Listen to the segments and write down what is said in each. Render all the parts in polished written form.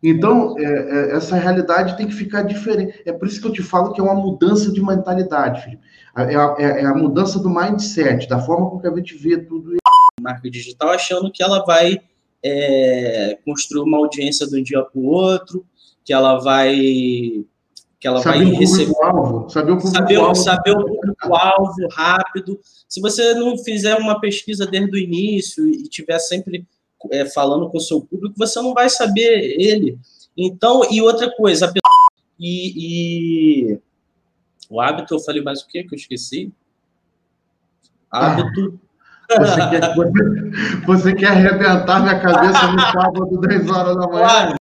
Então, essa realidade tem que ficar diferente. É por isso que eu te falo que é uma mudança de mentalidade, Felipe. É a mudança do mindset, da forma como que a gente vê tudo. Marca digital achando que ela vai construir uma audiência de um dia para o outro, que ela vai... Saber o público-alvo rápido. Se você não fizer uma pesquisa desde o início e estiver sempre falando com o seu público, você não vai saber ele. Então, e outra coisa, a pessoa... O hábito, eu falei mais o quê? Que eu esqueci? Hábito... Você quer arrebentar minha cabeça no sábado, 10 horas da manhã? Claro.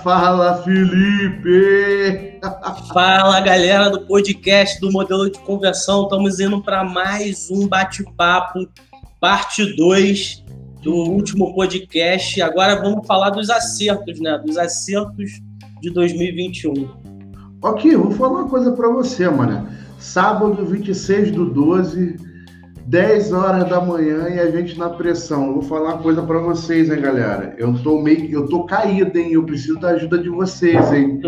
Fala, Felipe! Fala, galera do podcast do Modelo de Conversão. Estamos indo para mais um bate-papo, parte 2 do último podcast. Agora vamos falar dos acertos, né? Dos acertos de 2021. Ok, vou falar uma coisa para você, mano. Sábado, 26/12, 10 horas da manhã e a gente na pressão. Eu vou falar uma coisa pra vocês, hein, galera? Eu tô caído, hein? Eu preciso da ajuda de vocês, hein?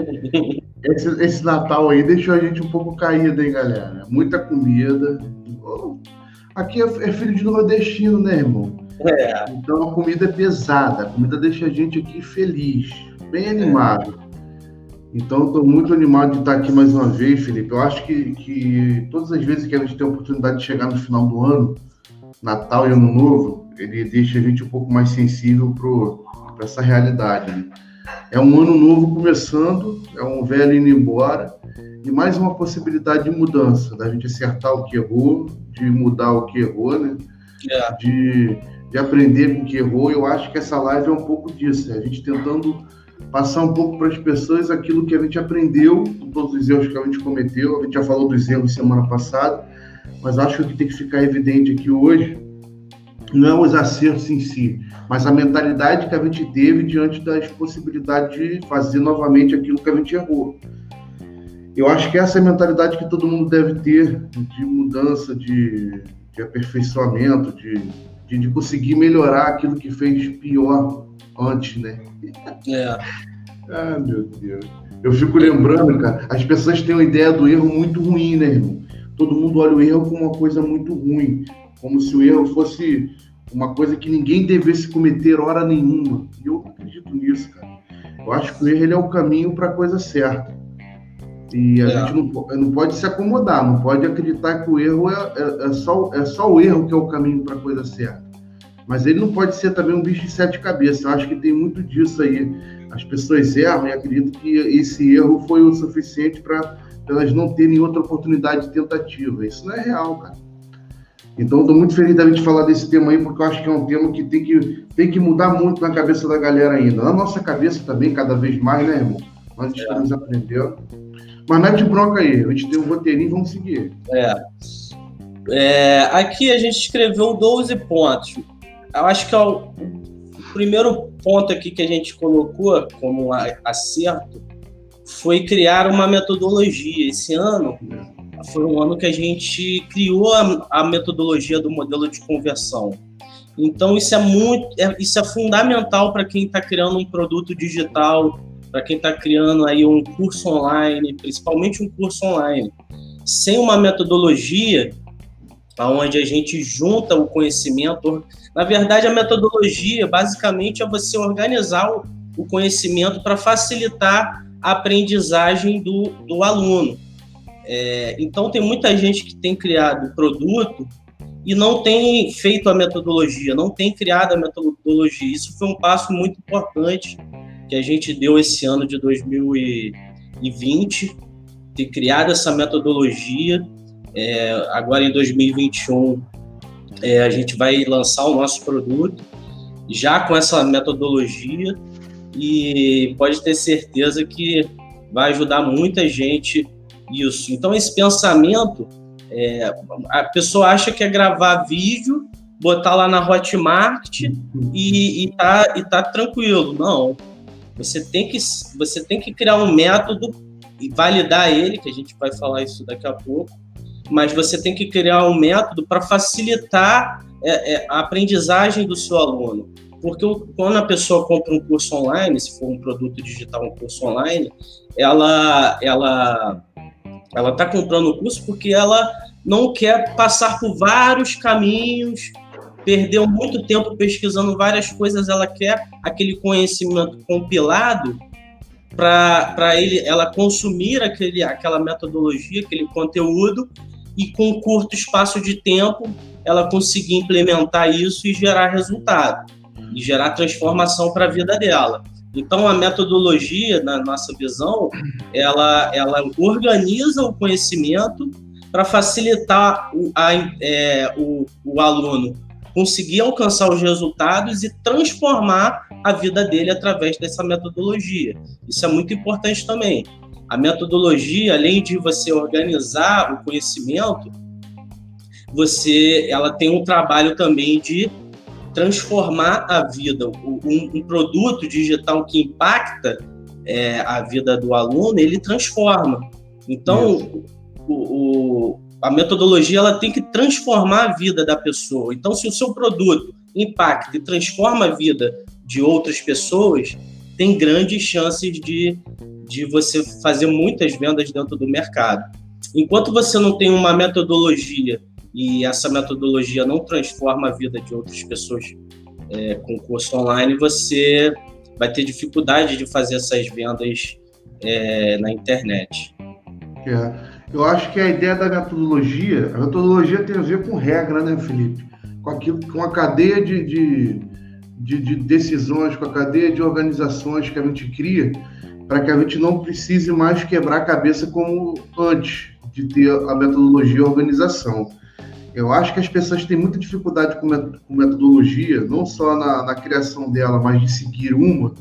Esse Natal aí deixou a gente um pouco caído, hein, galera? Muita comida. Aqui é filho de nordestino, né, irmão? É. Então a comida é pesada. A comida deixa a gente aqui feliz, bem animado. Então, eu estou muito animado de estar aqui mais uma vez, Felipe. Eu acho que todas as vezes que a gente tem a oportunidade de chegar no final do ano, Natal e Ano Novo, ele deixa a gente um pouco mais sensível para essa realidade, né? É um ano novo começando, é um velho indo embora, e mais uma possibilidade de mudança, da gente acertar o que errou, de mudar o que errou, né? Yeah. De aprender com o que errou. Eu acho que essa live é um pouco disso, né? A gente tentando... passar um pouco para as pessoas aquilo que a gente aprendeu, todos os erros que a gente cometeu. A gente já falou dos erros semana passada, mas acho que o que tem que ficar evidente aqui hoje não é os acertos em si, mas a mentalidade que a gente teve diante das possibilidades de fazer novamente aquilo que a gente errou. Eu acho que essa é a mentalidade que todo mundo deve ter, de mudança, de aperfeiçoamento, de conseguir melhorar aquilo que fez pior antes, né? É. Ah, meu Deus. Eu fico lembrando, cara, as pessoas têm uma ideia do erro muito ruim, né, irmão? Todo mundo olha o erro como uma coisa muito ruim, como se o erro fosse uma coisa que ninguém devesse cometer hora nenhuma. E eu não acredito nisso, cara. Eu acho que o erro ele é o caminho para a coisa certa. E a gente não pode se acomodar, não pode acreditar que o erro é só o erro que é o caminho para a coisa certa. Mas ele não pode ser também um bicho de 7 cabeças. Eu acho que tem muito disso aí. As pessoas erram e acredito que esse erro foi o suficiente para elas não terem outra oportunidade de tentativa. Isso não é real, cara. Então, estou muito feliz da gente falar desse tema aí, porque eu acho que é um tema que tem que mudar muito na cabeça da galera ainda. Na nossa cabeça também, cada vez mais, né, irmão? Nós estamos aprendendo. Mas não é de bronca aí. A gente tem um roteirinho, vamos seguir. Aqui a gente escreveu 12 pontos. Eu acho que o primeiro ponto aqui que a gente colocou como acerto foi criar uma metodologia. Esse ano foi um ano que a gente criou a metodologia do modelo de conversão. Então, isso é fundamental para quem está criando um produto digital, para quem está criando aí um curso online, principalmente um curso online. Sem uma metodologia, onde a gente junta o conhecimento. Na verdade, a metodologia, basicamente, é você organizar o conhecimento para facilitar a aprendizagem do aluno. Então, tem muita gente que tem criado produto e não tem feito a metodologia, não tem criado a metodologia. Isso foi um passo muito importante que a gente deu esse ano de 2020, ter criado essa metodologia. Agora em 2021 a gente vai lançar o nosso produto já com essa metodologia e pode ter certeza que vai ajudar muita gente isso. Então esse pensamento, a pessoa acha que é gravar vídeo, botar lá na Hotmart e tá tranquilo. Não, você tem que criar um método e validar ele, que a gente vai falar isso daqui a pouco, mas você tem que criar um método para facilitar a aprendizagem do seu aluno. Porque quando a pessoa compra um curso online, se for um produto digital, um curso online, ela está comprando o curso porque ela não quer passar por vários caminhos, perdeu muito tempo pesquisando várias coisas, ela quer aquele conhecimento compilado para ela consumir aquela metodologia, aquele conteúdo, e com curto espaço de tempo ela conseguir implementar isso e gerar resultado, e gerar transformação para a vida dela. Então, a metodologia, na nossa visão, ela organiza o conhecimento para facilitar o aluno conseguir alcançar os resultados e transformar a vida dele através dessa metodologia. Isso é muito importante também. A metodologia, além de você organizar o conhecimento, ela tem um trabalho também de transformar a vida. Um produto digital que impacta a vida do aluno, ele transforma. Então, a metodologia ela tem que transformar a vida da pessoa. Então, se o seu produto impacta e transforma a vida de outras pessoas, tem grandes chances de você fazer muitas vendas dentro do mercado. Enquanto você não tem uma metodologia e essa metodologia não transforma a vida de outras pessoas com curso online, você vai ter dificuldade de fazer essas vendas na internet. Eu acho que a ideia da metodologia, a metodologia tem a ver com regra, né, Felipe? Com a cadeia de decisões, com a cadeia de organizações que a gente cria, para que a gente não precise mais quebrar a cabeça como antes de ter a metodologia e a organização. Eu acho que as pessoas têm muita dificuldade com metodologia, não só na criação dela, mas de seguir uma,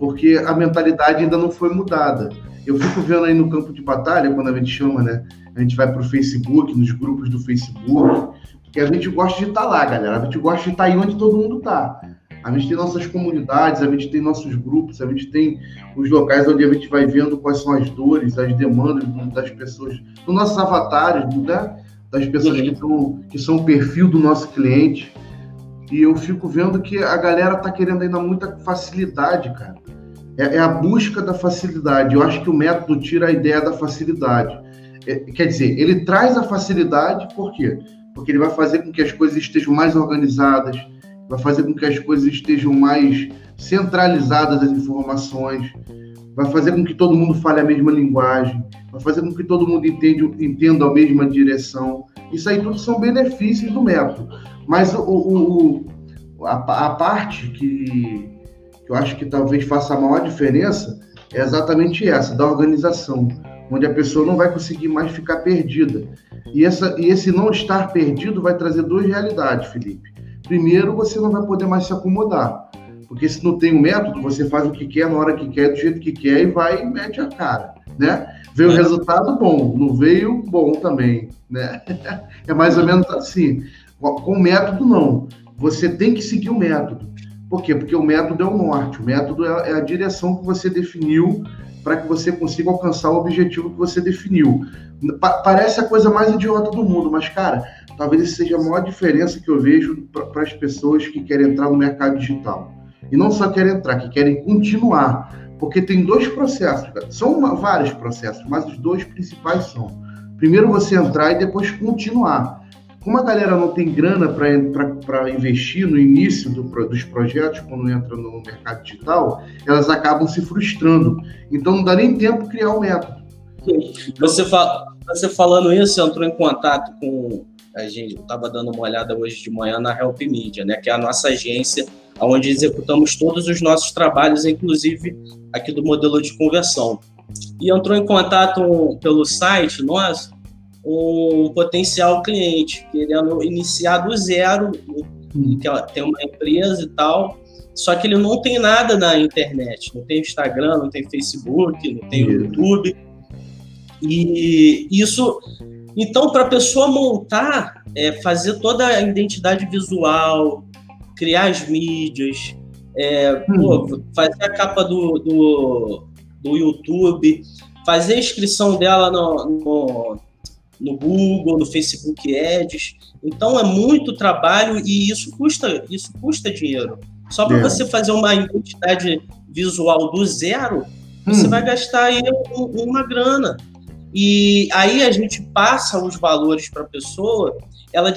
porque a mentalidade ainda não foi mudada. Eu fico vendo aí no campo de batalha, quando a gente chama, né? A gente vai para o Facebook, nos grupos do Facebook, porque a gente gosta de estar lá, galera. A gente gosta de estar aí onde todo mundo está. A gente tem nossas comunidades, a gente tem nossos grupos, a gente tem os locais onde a gente vai vendo quais são as dores, as demandas das pessoas, dos nossos avatares, né? Das pessoas que são o perfil do nosso cliente. E eu fico vendo que a galera tá querendo ainda muita facilidade, cara. É a busca da facilidade. Eu acho que o método tira a ideia da facilidade. Quer dizer, ele traz a facilidade, por quê? Porque ele vai fazer com que as coisas estejam mais organizadas, vai fazer com que as coisas estejam mais centralizadas, as informações, vai fazer com que todo mundo fale a mesma linguagem, vai fazer com que todo mundo entenda a mesma direção. Isso aí tudo são benefícios do método. Mas a parte que eu acho que talvez faça a maior diferença é exatamente essa, da organização, onde a pessoa não vai conseguir mais ficar perdida. E esse não estar perdido vai trazer duas realidades, Felipe. Primeiro, você não vai poder mais se acomodar, porque se não tem um método, você faz o que quer, na hora que quer, do jeito que quer, e vai e mete a cara, né? Veio o resultado bom, não veio bom também, né? É mais ou menos assim. Com o método, não. Você tem que seguir o método. Por quê? Porque o método é o norte, o método é a direção que você definiu para que você consiga alcançar o objetivo que você definiu. Parece a coisa mais idiota do mundo, mas, cara, talvez essa seja a maior diferença que eu vejo para as pessoas que querem entrar no mercado digital. E não só querem entrar, que querem continuar. Porque tem dois processos, cara. São vários processos, mas os dois principais são: primeiro você entrar e depois continuar. Como a galera não tem grana para investir no início dos projetos, quando entra no mercado digital, elas acabam se frustrando. Então não dá nem tempo criar o método. Você falando isso, entrou em contato com a gente. Eu estava dando uma olhada hoje de manhã na Help Mídias, né, que é a nossa agência, onde executamos todos os nossos trabalhos, inclusive aqui do modelo de conversão. E entrou em contato pelo site nosso um potencial cliente, querendo iniciar do zero, que tem uma empresa e tal, só que ele não tem nada na internet, não tem Instagram, não tem Facebook, não tem YouTube. E isso... Então, para a pessoa montar, fazer toda a identidade visual, criar as mídias, fazer a capa do YouTube, fazer a inscrição dela no Google, no Facebook Ads. Então é muito trabalho e isso custa dinheiro. Só para você fazer uma identidade visual do zero, você vai gastar aí uma grana. E aí a gente passa os valores para a pessoa,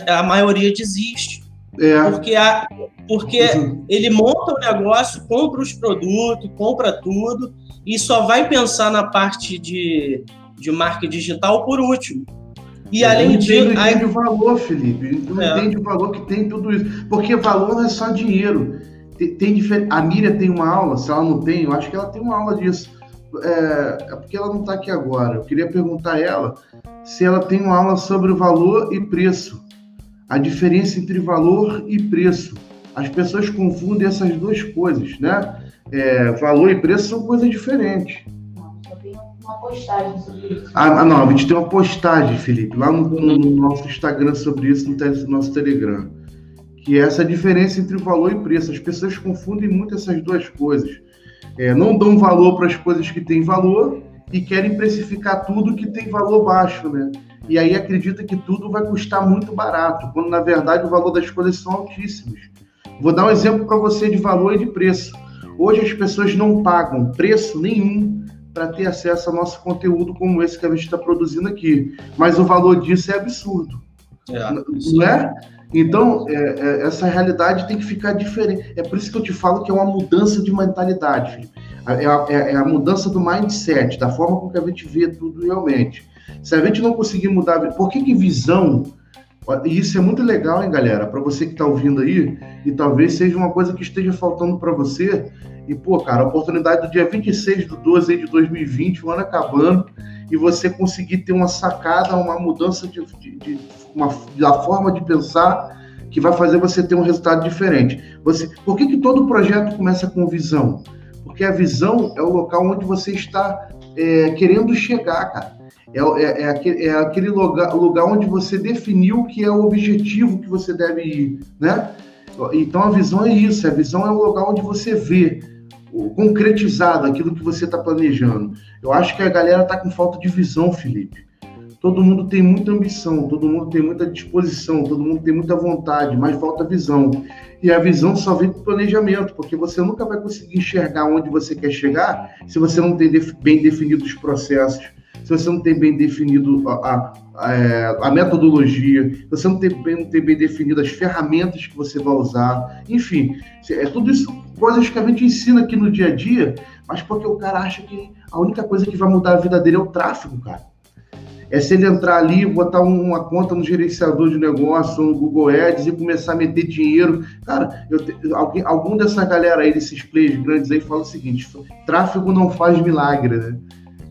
a maioria desiste. É. Porque ele monta o negócio, compra os produtos, compra tudo e só vai pensar na parte de marca digital por último. E além disso, entende o valor, Felipe. Tu entende o valor que tem tudo isso. Porque valor não é só dinheiro. A Miriam tem uma aula, se ela não tem, eu acho que ela tem uma aula disso. É porque ela não está aqui agora. Eu queria perguntar a ela se ela tem uma aula sobre valor e preço. A diferença entre valor e preço. As pessoas confundem essas duas coisas, né? Valor e preço são coisas diferentes. Não, eu tenho uma postagem sobre isso. Não, a gente tem uma postagem, Felipe, lá no nosso Instagram sobre isso, no nosso Telegram. Que é essa diferença entre valor e preço. As pessoas confundem muito essas duas coisas. Não dão valor para as coisas que têm valor e querem precificar tudo que tem valor baixo, né? E aí acredita que tudo vai custar muito barato, quando na verdade o valor das coisas são altíssimos. Vou dar um exemplo para você de valor e de preço. Hoje as pessoas não pagam preço nenhum para ter acesso a nosso conteúdo como esse que a gente está produzindo aqui, mas o valor disso é absurdo, não é? Então, essa realidade tem que ficar diferente. É por isso que eu te falo que é uma mudança de mentalidade, filho. É a mudança do mindset, da forma como que a gente vê tudo realmente. Se a gente não conseguir mudar... Por que visão... E isso é muito legal, hein, galera? Para você que está ouvindo aí, e talvez seja uma coisa que esteja faltando para você. E, pô, cara, a oportunidade do dia 26/12 de 2020, o ano acabando, e você conseguir ter uma sacada, uma mudança da forma de pensar que vai fazer você ter um resultado diferente. Por que todo projeto começa com visão? Porque a visão é o local onde você está querendo chegar, cara. É aquele lugar onde você definiu que é o objetivo que você deve ir, né? Então a visão é isso, a visão é o lugar onde você vê concretizado aquilo que você está planejando. Eu acho que a galera está com falta de visão, Felipe. Todo mundo tem muita ambição, todo mundo tem muita disposição, todo mundo tem muita vontade, mas falta visão. E a visão só vem do planejamento, porque você nunca vai conseguir enxergar onde você quer chegar se você não tem bem definidos os processos, se você não tem bem definido a metodologia, se você não tem bem definido as ferramentas que você vai usar, enfim, é tudo isso, coisas que a gente ensina aqui no dia a dia, mas porque o cara acha que a única coisa que vai mudar a vida dele é o tráfego, cara. É se ele entrar ali, botar uma conta no gerenciador de negócio, no Google Ads e começar a meter dinheiro. Cara, algum dessa galera aí, desses players grandes aí, fala o seguinte: tráfego não faz milagre, né?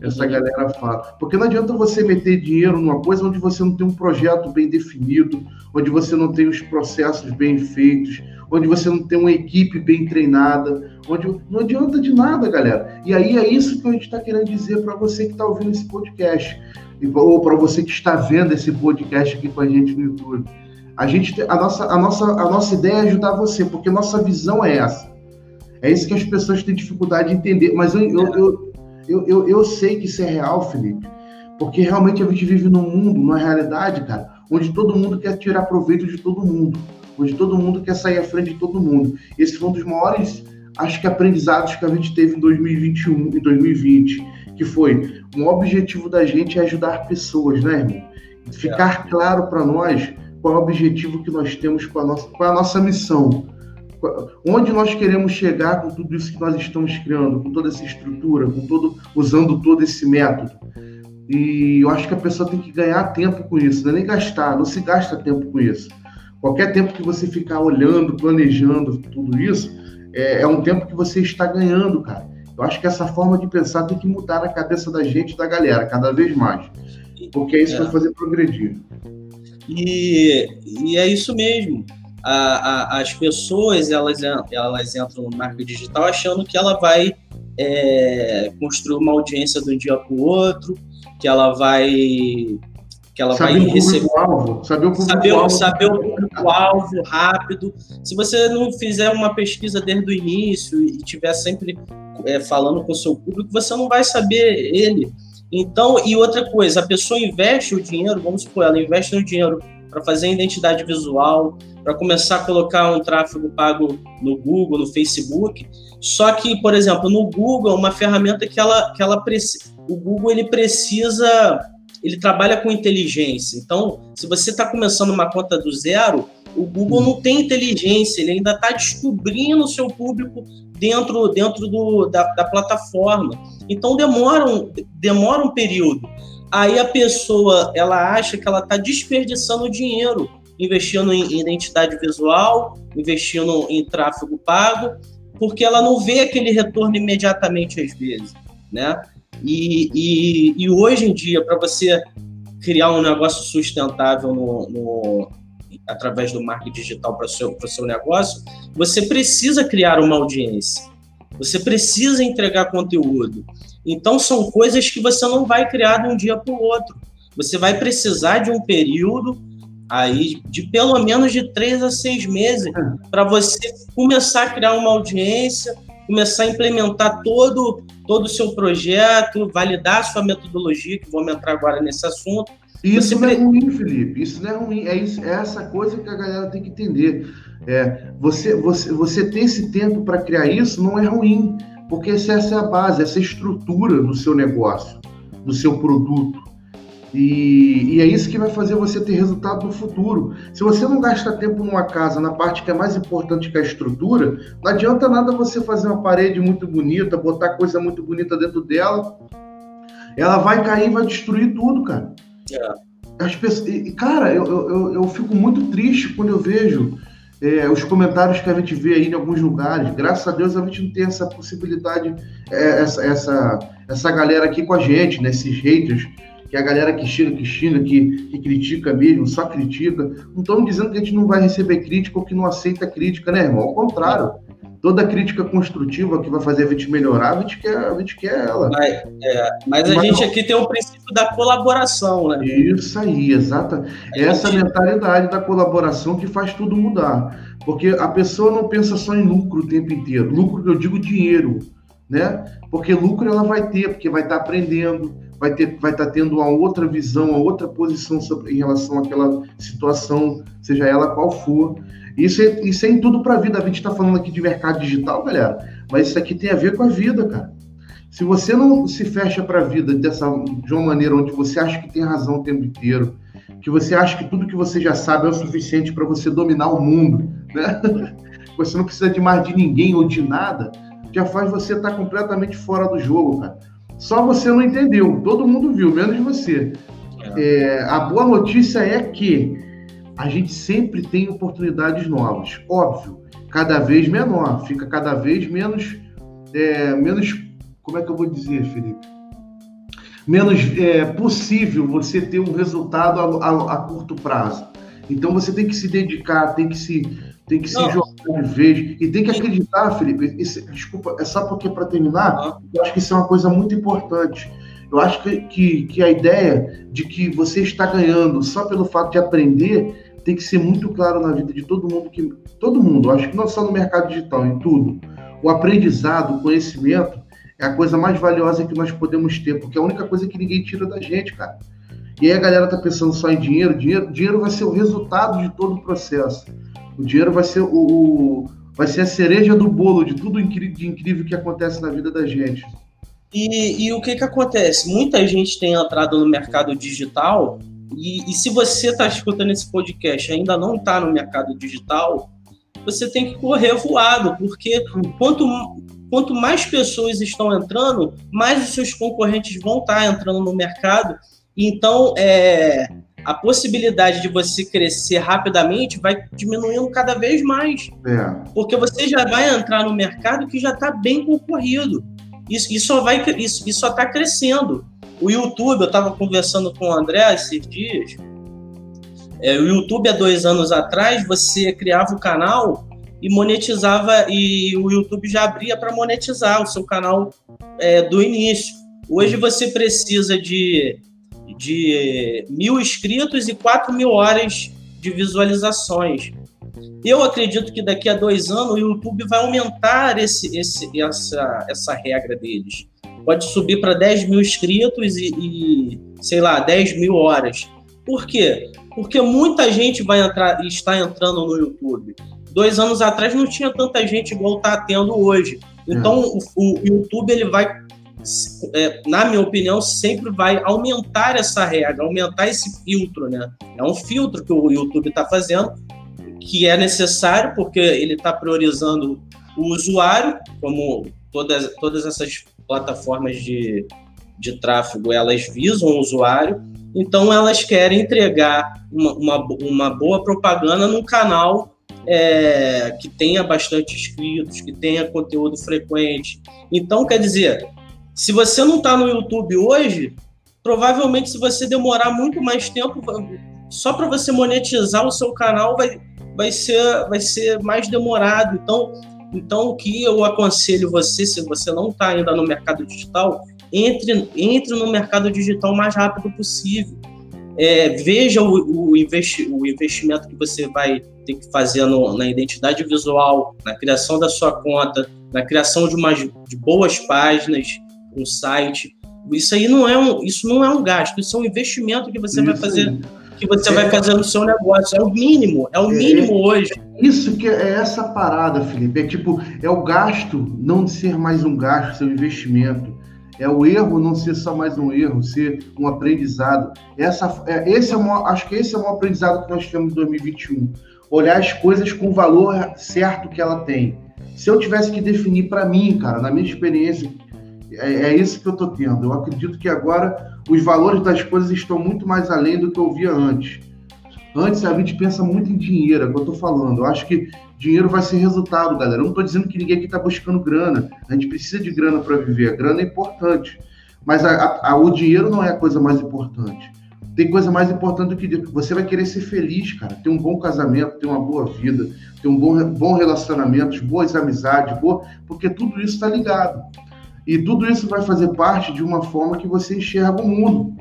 Essa galera fala. Porque não adianta você meter dinheiro numa coisa onde você não tem um projeto bem definido, onde você não tem os processos bem feitos, onde você não tem uma equipe bem treinada, onde não adianta de nada, galera. E aí é isso que a gente está querendo dizer para você que está ouvindo esse podcast, ou para você que está vendo esse podcast aqui com a gente no YouTube. A nossa ideia é ajudar você, porque nossa visão é essa. É isso que as pessoas têm dificuldade de entender. Mas eu sei que isso é real, Felipe, porque realmente a gente vive num mundo, numa realidade, cara, onde todo mundo quer tirar proveito de todo mundo, onde todo mundo quer sair à frente de todo mundo. Esse foi um dos maiores, acho que, aprendizados que a gente teve em 2021 e 2020, que foi, um objetivo da gente é ajudar pessoas, né, irmão? Ficar claro para nós qual é o objetivo que nós temos, qual é a nossa missão. Onde nós queremos chegar com tudo isso que nós estamos criando, com toda essa estrutura, usando todo esse método. E eu acho que a pessoa tem que ganhar tempo com isso, não é nem gastar, não se gasta tempo com isso. Qualquer tempo que você ficar olhando, planejando tudo isso, é um tempo que você está ganhando, cara. Eu acho que essa forma de pensar tem que mudar na cabeça da gente, da galera, cada vez mais. Porque é isso que vai fazer progredir. E é isso mesmo. As pessoas elas entram no marketing digital achando que ela vai construir uma audiência de um dia para o outro, que ela vai receber saber o público-alvo rápido. Se você não fizer uma pesquisa desde o início e estiver sempre falando com o seu público, você não vai saber ele. Então, e outra coisa, a pessoa investe o dinheiro, vamos supor, ela investe o dinheiro para fazer a identidade visual, para começar a colocar um tráfego pago no Google, no Facebook. Só que, por exemplo, no Google é uma ferramenta o Google ele trabalha com inteligência. Então, se você está começando uma conta do zero, o Google não tem inteligência, ele ainda está descobrindo o seu público dentro da plataforma. Então, demora um período. Aí a pessoa, ela acha que ela está desperdiçando dinheiro, investindo em identidade visual, investindo em tráfego pago, porque ela não vê aquele retorno imediatamente às vezes, né? E hoje em dia, para você criar um negócio sustentável através do marketing digital para o seu negócio, você precisa criar uma audiência, você precisa entregar conteúdo. Então, são coisas que você não vai criar de um dia para o outro. Você vai precisar de um período aí de pelo menos de 3 a 6 meses para você começar a criar uma audiência, começar a implementar todo o seu projeto, validar a sua metodologia, que vamos entrar agora nesse assunto. Isso não é ruim, Felipe, isso não é ruim, é essa coisa que a galera tem que entender. Você ter esse tempo para criar isso não é ruim, porque essa é a base, essa estrutura no seu negócio, no seu produto. E é isso que vai fazer você ter resultado no futuro. Se você não gasta tempo numa casa, na parte que é mais importante que a estrutura, não adianta nada você fazer uma parede muito bonita, botar coisa muito bonita dentro dela. Ela vai cair e vai destruir tudo, cara. As pessoas, cara, eu fico muito triste quando eu vejo os comentários que a gente vê aí em alguns lugares. Graças a Deus a gente não tem essa possibilidade, essa galera aqui com a gente, né? Esses haters, que é a galera que xinga, que critica mesmo, só critica. Não estamos dizendo que a gente não vai receber crítica ou que não aceita crítica, né, irmão? Ao contrário, toda crítica construtiva que vai fazer a gente melhorar, a gente quer ela. Mas a gente aqui tem o princípio da colaboração, né? Isso aí, exata. Essa mentalidade da colaboração que faz tudo mudar. Porque a pessoa não pensa só em lucro o tempo inteiro. Lucro, eu digo dinheiro, né? Porque lucro ela vai ter, porque vai estar aprendendo, vai estar tendo uma outra visão, uma outra posição em relação àquela situação, seja ela qual for. Isso é em tudo para a vida. A gente está falando aqui de mercado digital, galera, mas isso aqui tem a ver com a vida, cara. Se você não se fecha para a vida de uma maneira onde você acha que tem razão o tempo inteiro, que você acha que tudo que você já sabe é o suficiente para você dominar o mundo, né? Você não precisa de mais de ninguém ou de nada, já faz você estar completamente fora do jogo, cara. Só você não entendeu, todo mundo viu, menos você. A boa notícia é que a gente sempre tem oportunidades novas, óbvio, cada vez menor, fica cada vez menos, como é que eu vou dizer, Felipe? Menos possível você ter um resultado a curto prazo. Então você tem que se dedicar, tem que se jogar de vez e tem que acreditar, Felipe. Desculpa, é só porque, para terminar, eu acho que isso é uma coisa muito importante. Eu acho que a ideia de que você está ganhando só pelo fato de aprender tem que ser muito claro na vida de todo mundo. Eu acho que não só no mercado digital, em tudo. O aprendizado, o conhecimento é a coisa mais valiosa que nós podemos ter, porque é a única coisa que ninguém tira da gente, cara. E aí a galera tá pensando só em dinheiro. Dinheiro vai ser o resultado de todo o processo. O dinheiro vai ser a cereja do bolo de tudo de incrível que acontece na vida da gente. E o que acontece? Muita gente tem entrado no mercado digital e se você está escutando esse podcast e ainda não está no mercado digital, você tem que correr voado, porque quanto mais pessoas estão entrando, mais os seus concorrentes vão estar entrando no mercado. Então, a possibilidade de você crescer rapidamente vai diminuindo cada vez mais, porque você já vai entrar no mercado que já está bem concorrido. Isso só está crescendo. O YouTube, eu estava conversando com o André esses dias, o YouTube há 2 anos atrás, você criava o canal e monetizava, e o YouTube já abria para monetizar o seu canal do início. Hoje você precisa de 1.000 inscritos e 4.000 horas de visualizações. Eu acredito que daqui a 2 anos o YouTube vai aumentar essa regra deles. pode subir para 10 mil inscritos e, sei lá, 10 mil horas. Por quê? Porque muita gente vai entrar e está entrando no YouTube. 2 anos atrás não tinha tanta gente igual está tendo hoje. Então, o YouTube, ele vai, na minha opinião, sempre vai aumentar essa regra, aumentar esse filtro, né? É um filtro que o YouTube está fazendo, que é necessário, porque ele está priorizando o usuário, como todas essas plataformas de tráfego, elas visam o usuário. Então, elas querem entregar uma boa propaganda num canal que tenha bastante inscritos, que tenha conteúdo frequente. Então, quer dizer, se você não está no YouTube hoje, provavelmente, se você demorar muito mais tempo, só para você monetizar o seu canal vai ser mais demorado. Então, o que eu aconselho você, se você não está ainda no mercado digital, entre no mercado digital o mais rápido possível. Veja o investimento que você vai ter que fazer na identidade visual, na criação da sua conta, na criação de boas páginas, um site. Isso não é um gasto, isso é um investimento que você vai fazer, que você vai fazer no seu negócio. É o mínimo hoje. Isso que é essa parada, Felipe. É o gasto não de ser mais um gasto, é um investimento. É o erro não ser só mais um erro, ser um aprendizado. Acho que esse é o maior aprendizado que nós temos em 2021. Olhar as coisas com o valor certo que ela tem. Se eu tivesse que definir para mim, cara, na minha experiência, é isso que eu estou tendo. Eu acredito que agora os valores das coisas estão muito mais além do que eu via antes. Antes a gente pensa muito em dinheiro, é o que eu estou falando. Eu acho que dinheiro vai ser resultado, galera. Eu não estou dizendo que ninguém aqui está buscando grana. A gente precisa de grana para viver. A grana é importante. Mas o dinheiro não é a coisa mais importante. Tem coisa mais importante do que dinheiro. Você vai querer ser feliz, cara. Ter um bom casamento, ter uma boa vida, ter um bom relacionamento, boas amizades, porque tudo isso está ligado. E tudo isso vai fazer parte de uma forma que você enxerga o mundo.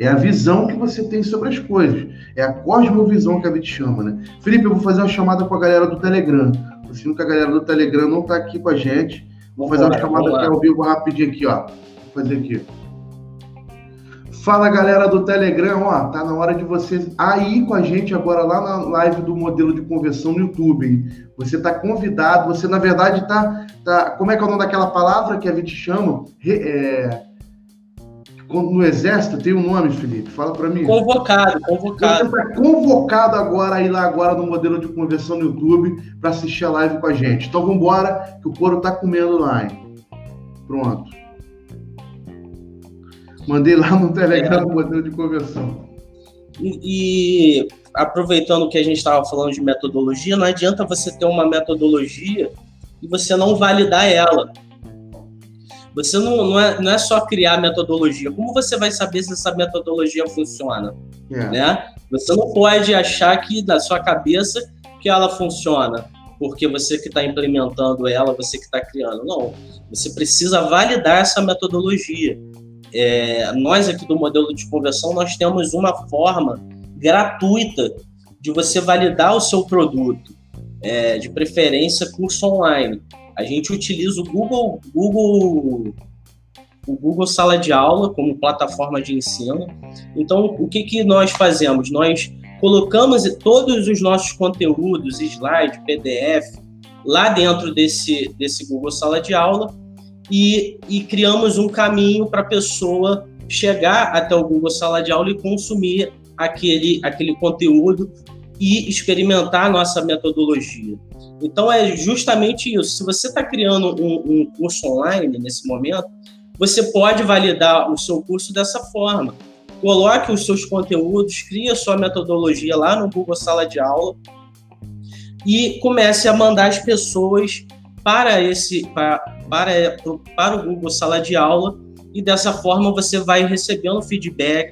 É a visão que você tem sobre as coisas. É a cosmovisão que a gente chama, né? Felipe, eu vou fazer uma chamada com a galera do Telegram. Eu sinto que a galera do Telegram não está aqui com a gente. Vou fazer uma chamada aqui ao vivo rapidinho aqui, ó. Vou fazer aqui. Fala, galera do Telegram, ó. Tá na hora de vocês aí com a gente agora lá na live do Modelo de Conversão no YouTube, hein? Você tá convidado. Você, na verdade, tá... Como é que é o nome daquela palavra que a gente chama? No Exército tem um nome, Felipe, fala para mim. Convocado. Você está convocado agora a ir lá agora no Modelo de Conversão no YouTube para assistir a live com a gente. Então vamos embora, que o couro tá comendo lá, hein? Pronto. Mandei lá no Telegram o Modelo de Conversão. E aproveitando que a gente estava falando de metodologia, não adianta você ter uma metodologia e você não validar ela. Você não é só criar metodologia. Como você vai saber se essa metodologia funciona? Né? Você não pode achar que, na sua cabeça, que ela funciona, porque você que está implementando ela, você que está criando. Não, você precisa validar essa metodologia. Nós aqui do Modelo de Conversão, nós temos uma forma gratuita de você validar o seu produto, de preferência curso online. A gente utiliza o Google Sala de Aula como plataforma de ensino. Então, o que nós fazemos? Nós colocamos todos os nossos conteúdos, slide, PDF, lá dentro desse Google Sala de Aula e criamos um caminho para a pessoa chegar até o Google Sala de Aula e consumir aquele conteúdo e experimentar a nossa metodologia. Então, é justamente isso. Se você está criando um curso online nesse momento, você pode validar o seu curso dessa forma. Coloque os seus conteúdos, crie a sua metodologia lá no Google Sala de Aula e comece a mandar as pessoas para o Google Sala de Aula e dessa forma você vai recebendo feedback,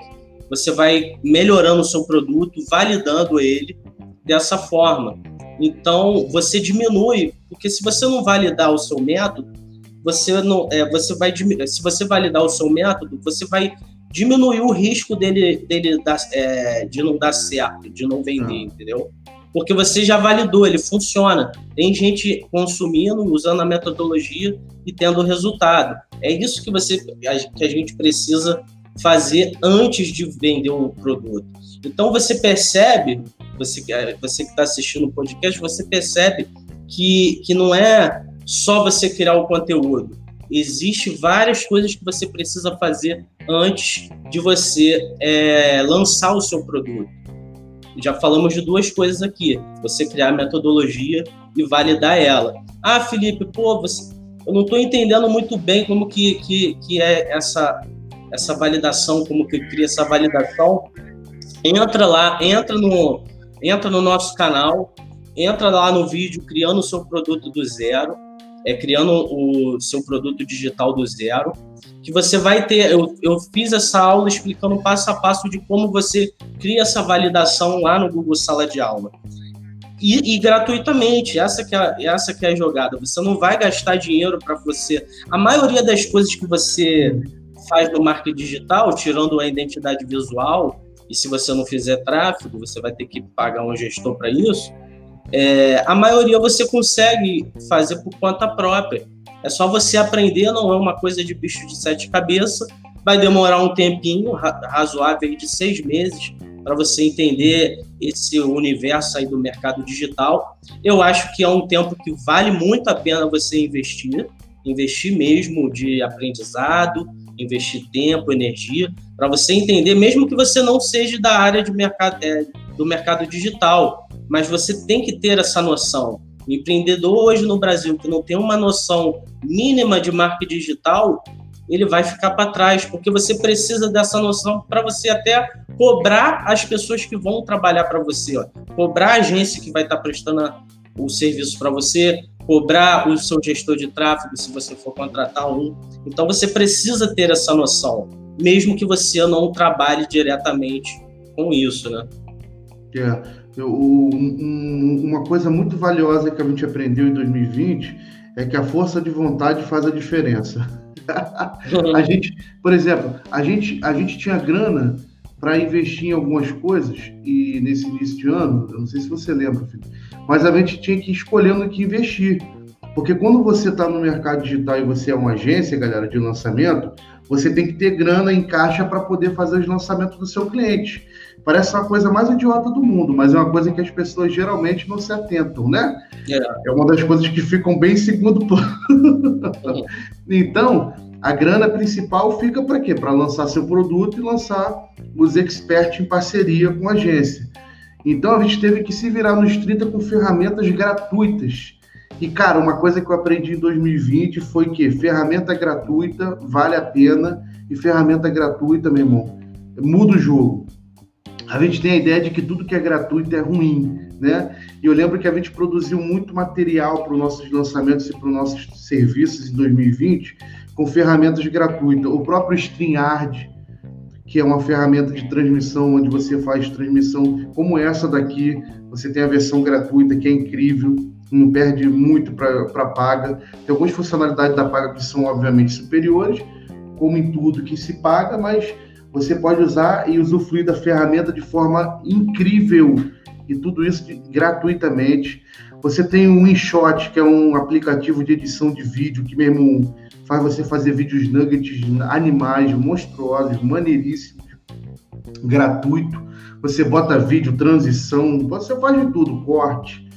você vai melhorando o seu produto, validando ele dessa forma. Então, você diminui, porque se você não validar o seu método, se você validar o seu método, você vai diminuir o risco dele de não dar certo, de não vender, entendeu? porque você já validou, ele funciona. Tem gente consumindo, usando a metodologia e tendo resultado. É isso que a gente precisa fazer antes de vender o produto. Então você percebe, você que está assistindo o podcast, você percebe que não é só você criar o conteúdo. Existem várias coisas que você precisa fazer antes de você lançar o seu produto. Já falamos de duas coisas aqui. Você criar a metodologia e validar ela. Ah, Felipe, eu não estou entendendo muito bem como que é essa validação, como que cria essa validação. Entra lá, entra no nosso canal, entra lá no vídeo criando o seu produto do zero, criando o seu produto digital do zero, que você vai ter... Eu fiz essa aula explicando passo a passo de como você cria essa validação lá no Google Sala de Aula. E gratuitamente, essa que é a jogada. Você não vai gastar dinheiro para você... A maioria das coisas que você faz no marketing digital, tirando a identidade visual, e se você não fizer tráfego, você vai ter que pagar um gestor para isso, a maioria você consegue fazer por conta própria. É só você aprender, não é uma coisa de bicho de sete cabeças. Vai demorar um tempinho razoável de 6 meses para você entender esse universo aí do mercado digital. Eu acho que é um tempo que vale muito a pena você investir mesmo de aprendizado, investir tempo, energia, para você entender, mesmo que você não seja da área de mercado, do mercado digital, mas você tem que ter essa noção. O empreendedor hoje no Brasil que não tem uma noção mínima de marketing digital, ele vai ficar para trás, porque você precisa dessa noção para você até cobrar as pessoas que vão trabalhar para você, cobrar a agência que vai estar prestando o serviço para você, cobrar o seu gestor de tráfego, se você for contratar um. Então, você precisa ter essa noção, mesmo que você não trabalhe diretamente com isso, né? Uma coisa muito valiosa que a gente aprendeu em 2020 é que a força de vontade faz a diferença. A gente, por exemplo, a gente tinha grana para investir em algumas coisas, e nesse início de ano, eu não sei se você lembra, Felipe, mas a gente tinha que ir escolhendo o que investir. Porque quando você está no mercado digital e você é uma agência, galera, de lançamento, você tem que ter grana em caixa para poder fazer os lançamentos do seu cliente. Parece uma coisa mais idiota do mundo, mas é uma coisa que as pessoas geralmente não se atentam, né? É uma das coisas que ficam bem em segundo plano. Então, a grana principal fica para quê? Para lançar seu produto e lançar os experts em parceria com a agência. Então, a gente teve que se virar nos 30 com ferramentas gratuitas. E, cara, uma coisa que eu aprendi em 2020 foi que ferramenta gratuita vale a pena, e ferramenta gratuita, meu irmão, muda o jogo. A gente tem a ideia de que tudo que é gratuito é ruim, né? E eu lembro que a gente produziu muito material para os nossos lançamentos e para os nossos serviços em 2020 com ferramentas gratuitas. O próprio StreamYard, que é uma ferramenta de transmissão, onde você faz transmissão como essa daqui. Você tem a versão gratuita, que é incrível, não perde muito para paga. Tem algumas funcionalidades da paga que são, obviamente, superiores, como em tudo que se paga, mas você pode usar e usufruir da ferramenta de forma incrível, e tudo isso gratuitamente. Você tem o InShot, que é um aplicativo de edição de vídeo, que mesmo faz você fazer vídeos nuggets, animais, monstruosos, maneiríssimos, gratuito. Você bota vídeo, transição, você faz de tudo, corte,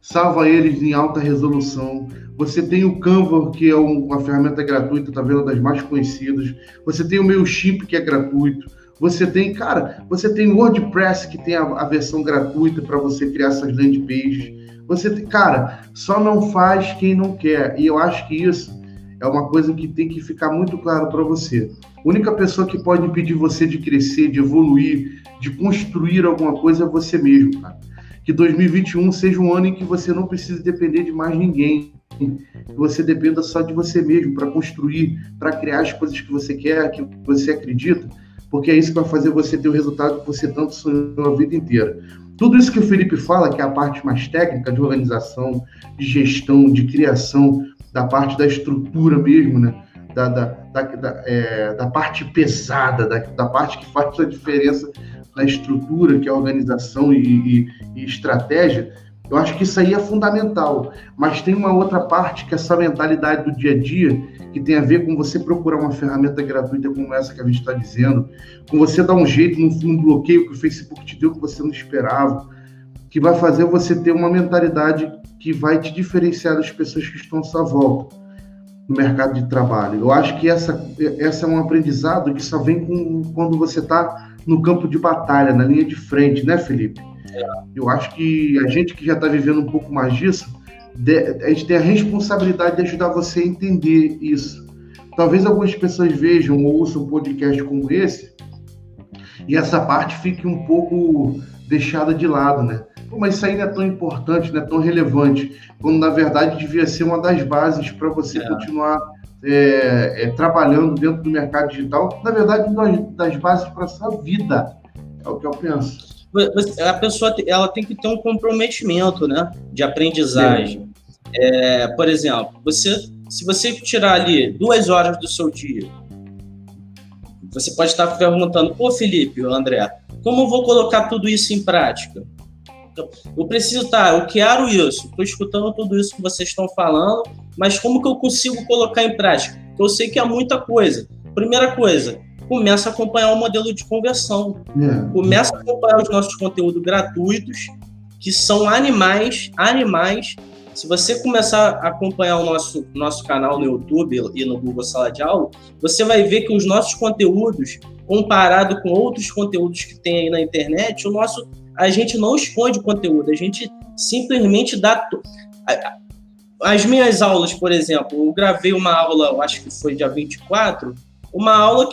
salva eles em alta resolução. Você tem o Canva, que é uma ferramenta gratuita, tá vendo, das mais conhecidas. Você tem o MailChimp, que é gratuito. Você tem, cara, você tem o WordPress, que tem a versão gratuita para você criar essas landing pages. Você tem, cara, só não faz quem não quer. E eu acho que isso é uma coisa que tem que ficar muito claro para você. A única pessoa que pode impedir você de crescer, de evoluir, de construir alguma coisa é você mesmo, cara. Que 2021 seja um ano em que você não precisa depender de mais ninguém. Que você dependa só de você mesmo para construir, para criar as coisas que você quer, que você acredita, porque é isso que vai fazer você ter o resultado que você tanto sonhou a vida inteira. Tudo isso que o Felipe fala, que é a parte mais técnica de organização, de gestão, de criação, da parte da estrutura mesmo, né? Da parte pesada, da parte que faz a diferença da estrutura, que é organização e estratégia, eu acho que isso aí é fundamental. Mas tem uma outra parte, que é essa mentalidade do dia a dia, que tem a ver com você procurar uma ferramenta gratuita como essa que a gente está dizendo, com você dar um jeito num bloqueio que o Facebook te deu que você não esperava, que vai fazer você ter uma mentalidade que vai te diferenciar das pessoas que estão à sua volta no mercado de trabalho. Eu acho que essa é um aprendizado que só vem quando você está no campo de batalha, na linha de frente, né, Felipe? Eu acho que a gente que já está vivendo um pouco mais disso, a gente tem a responsabilidade de ajudar você a entender isso. Talvez algumas pessoas vejam ou ouçam um podcast como esse e essa parte fique um pouco deixada de lado, né? Pô, mas isso aí não é tão importante, não é tão relevante, quando na verdade devia ser uma das bases para você continuar trabalhando dentro do mercado digital, na verdade uma das bases para a sua vida, é o que eu penso. A pessoa ela tem que ter um comprometimento, né, de aprendizagem. Por exemplo, se você tirar ali 2 horas do seu dia, você pode estar perguntando, pô, Felipe, André, como eu vou colocar tudo isso em prática? Eu preciso, eu quero isso, estou escutando tudo isso que vocês estão falando, mas como que eu consigo colocar em prática? Eu sei que é muita coisa. Primeira coisa, começa a acompanhar o modelo de conversão. Começa a acompanhar os nossos conteúdos gratuitos, que são animais. Se você começar a acompanhar o nosso canal no YouTube e no Google Sala de Aula, você vai ver que os nossos conteúdos, comparado com outros conteúdos que tem aí na internet, a gente não esconde o conteúdo, a gente simplesmente dá... As minhas aulas, por exemplo, eu gravei uma aula, eu acho que foi dia 24, uma aula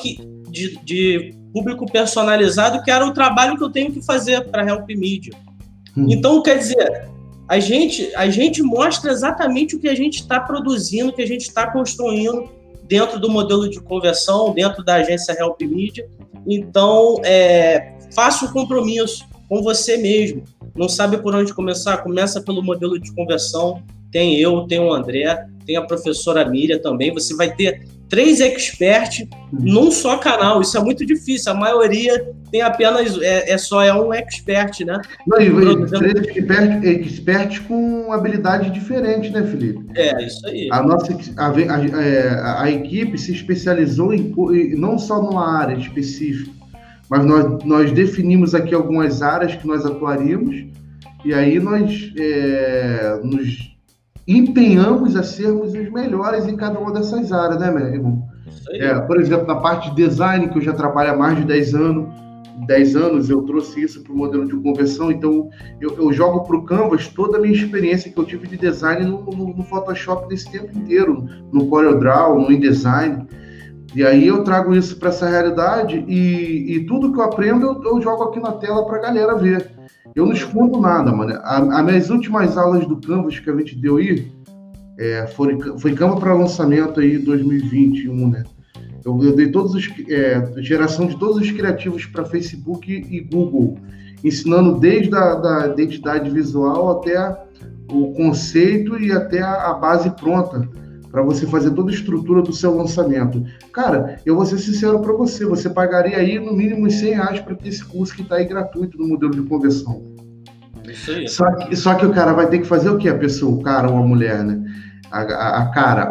de público personalizado, que era o trabalho que eu tenho que fazer para a Help Mídias. Então, quer dizer, a gente mostra exatamente o que a gente está produzindo, o que a gente está construindo dentro do modelo de conversão, dentro da agência Help Mídias. Então, faça o compromisso com você mesmo. Não sabe por onde começar? Começa pelo modelo de conversão. Tem eu, tem o André, tem a professora Miriam também. Você vai ter 3 experts num só canal. Isso é muito difícil. A maioria tem apenas... É um expert, né? Não, e 3 experts com habilidade diferente, né, Felipe? É, isso aí. A nossa... A equipe se especializou não só numa área específica, mas nós definimos aqui algumas áreas que nós atuaríamos e aí nós nos empenhamos a sermos os melhores em cada uma dessas áreas, né, meu irmão? Por exemplo, na parte de design, que eu já trabalho há mais de 10 anos, eu trouxe isso para o modelo de conversão, então eu jogo para o Canvas toda a minha experiência que eu tive de design no Photoshop desse tempo inteiro, no Corel Draw, no InDesign. E aí eu trago isso para essa realidade e tudo que eu aprendo eu jogo aqui na tela para a galera ver. Eu não escondo nada, mano. As minhas últimas aulas do Canvas que a gente deu aí, foi Canva para lançamento aí 2021, né? Eu dei geração de todos os criativos para Facebook e Google, ensinando desde a identidade visual até o conceito e até a base pronta, para você fazer toda a estrutura do seu lançamento. Cara, eu vou ser sincero para você, você pagaria aí no mínimo R$100 para ter esse curso que está aí gratuito no modelo de conversão. Isso aí. Só que o cara vai ter que fazer o quê? A pessoa, o cara ou a mulher, né?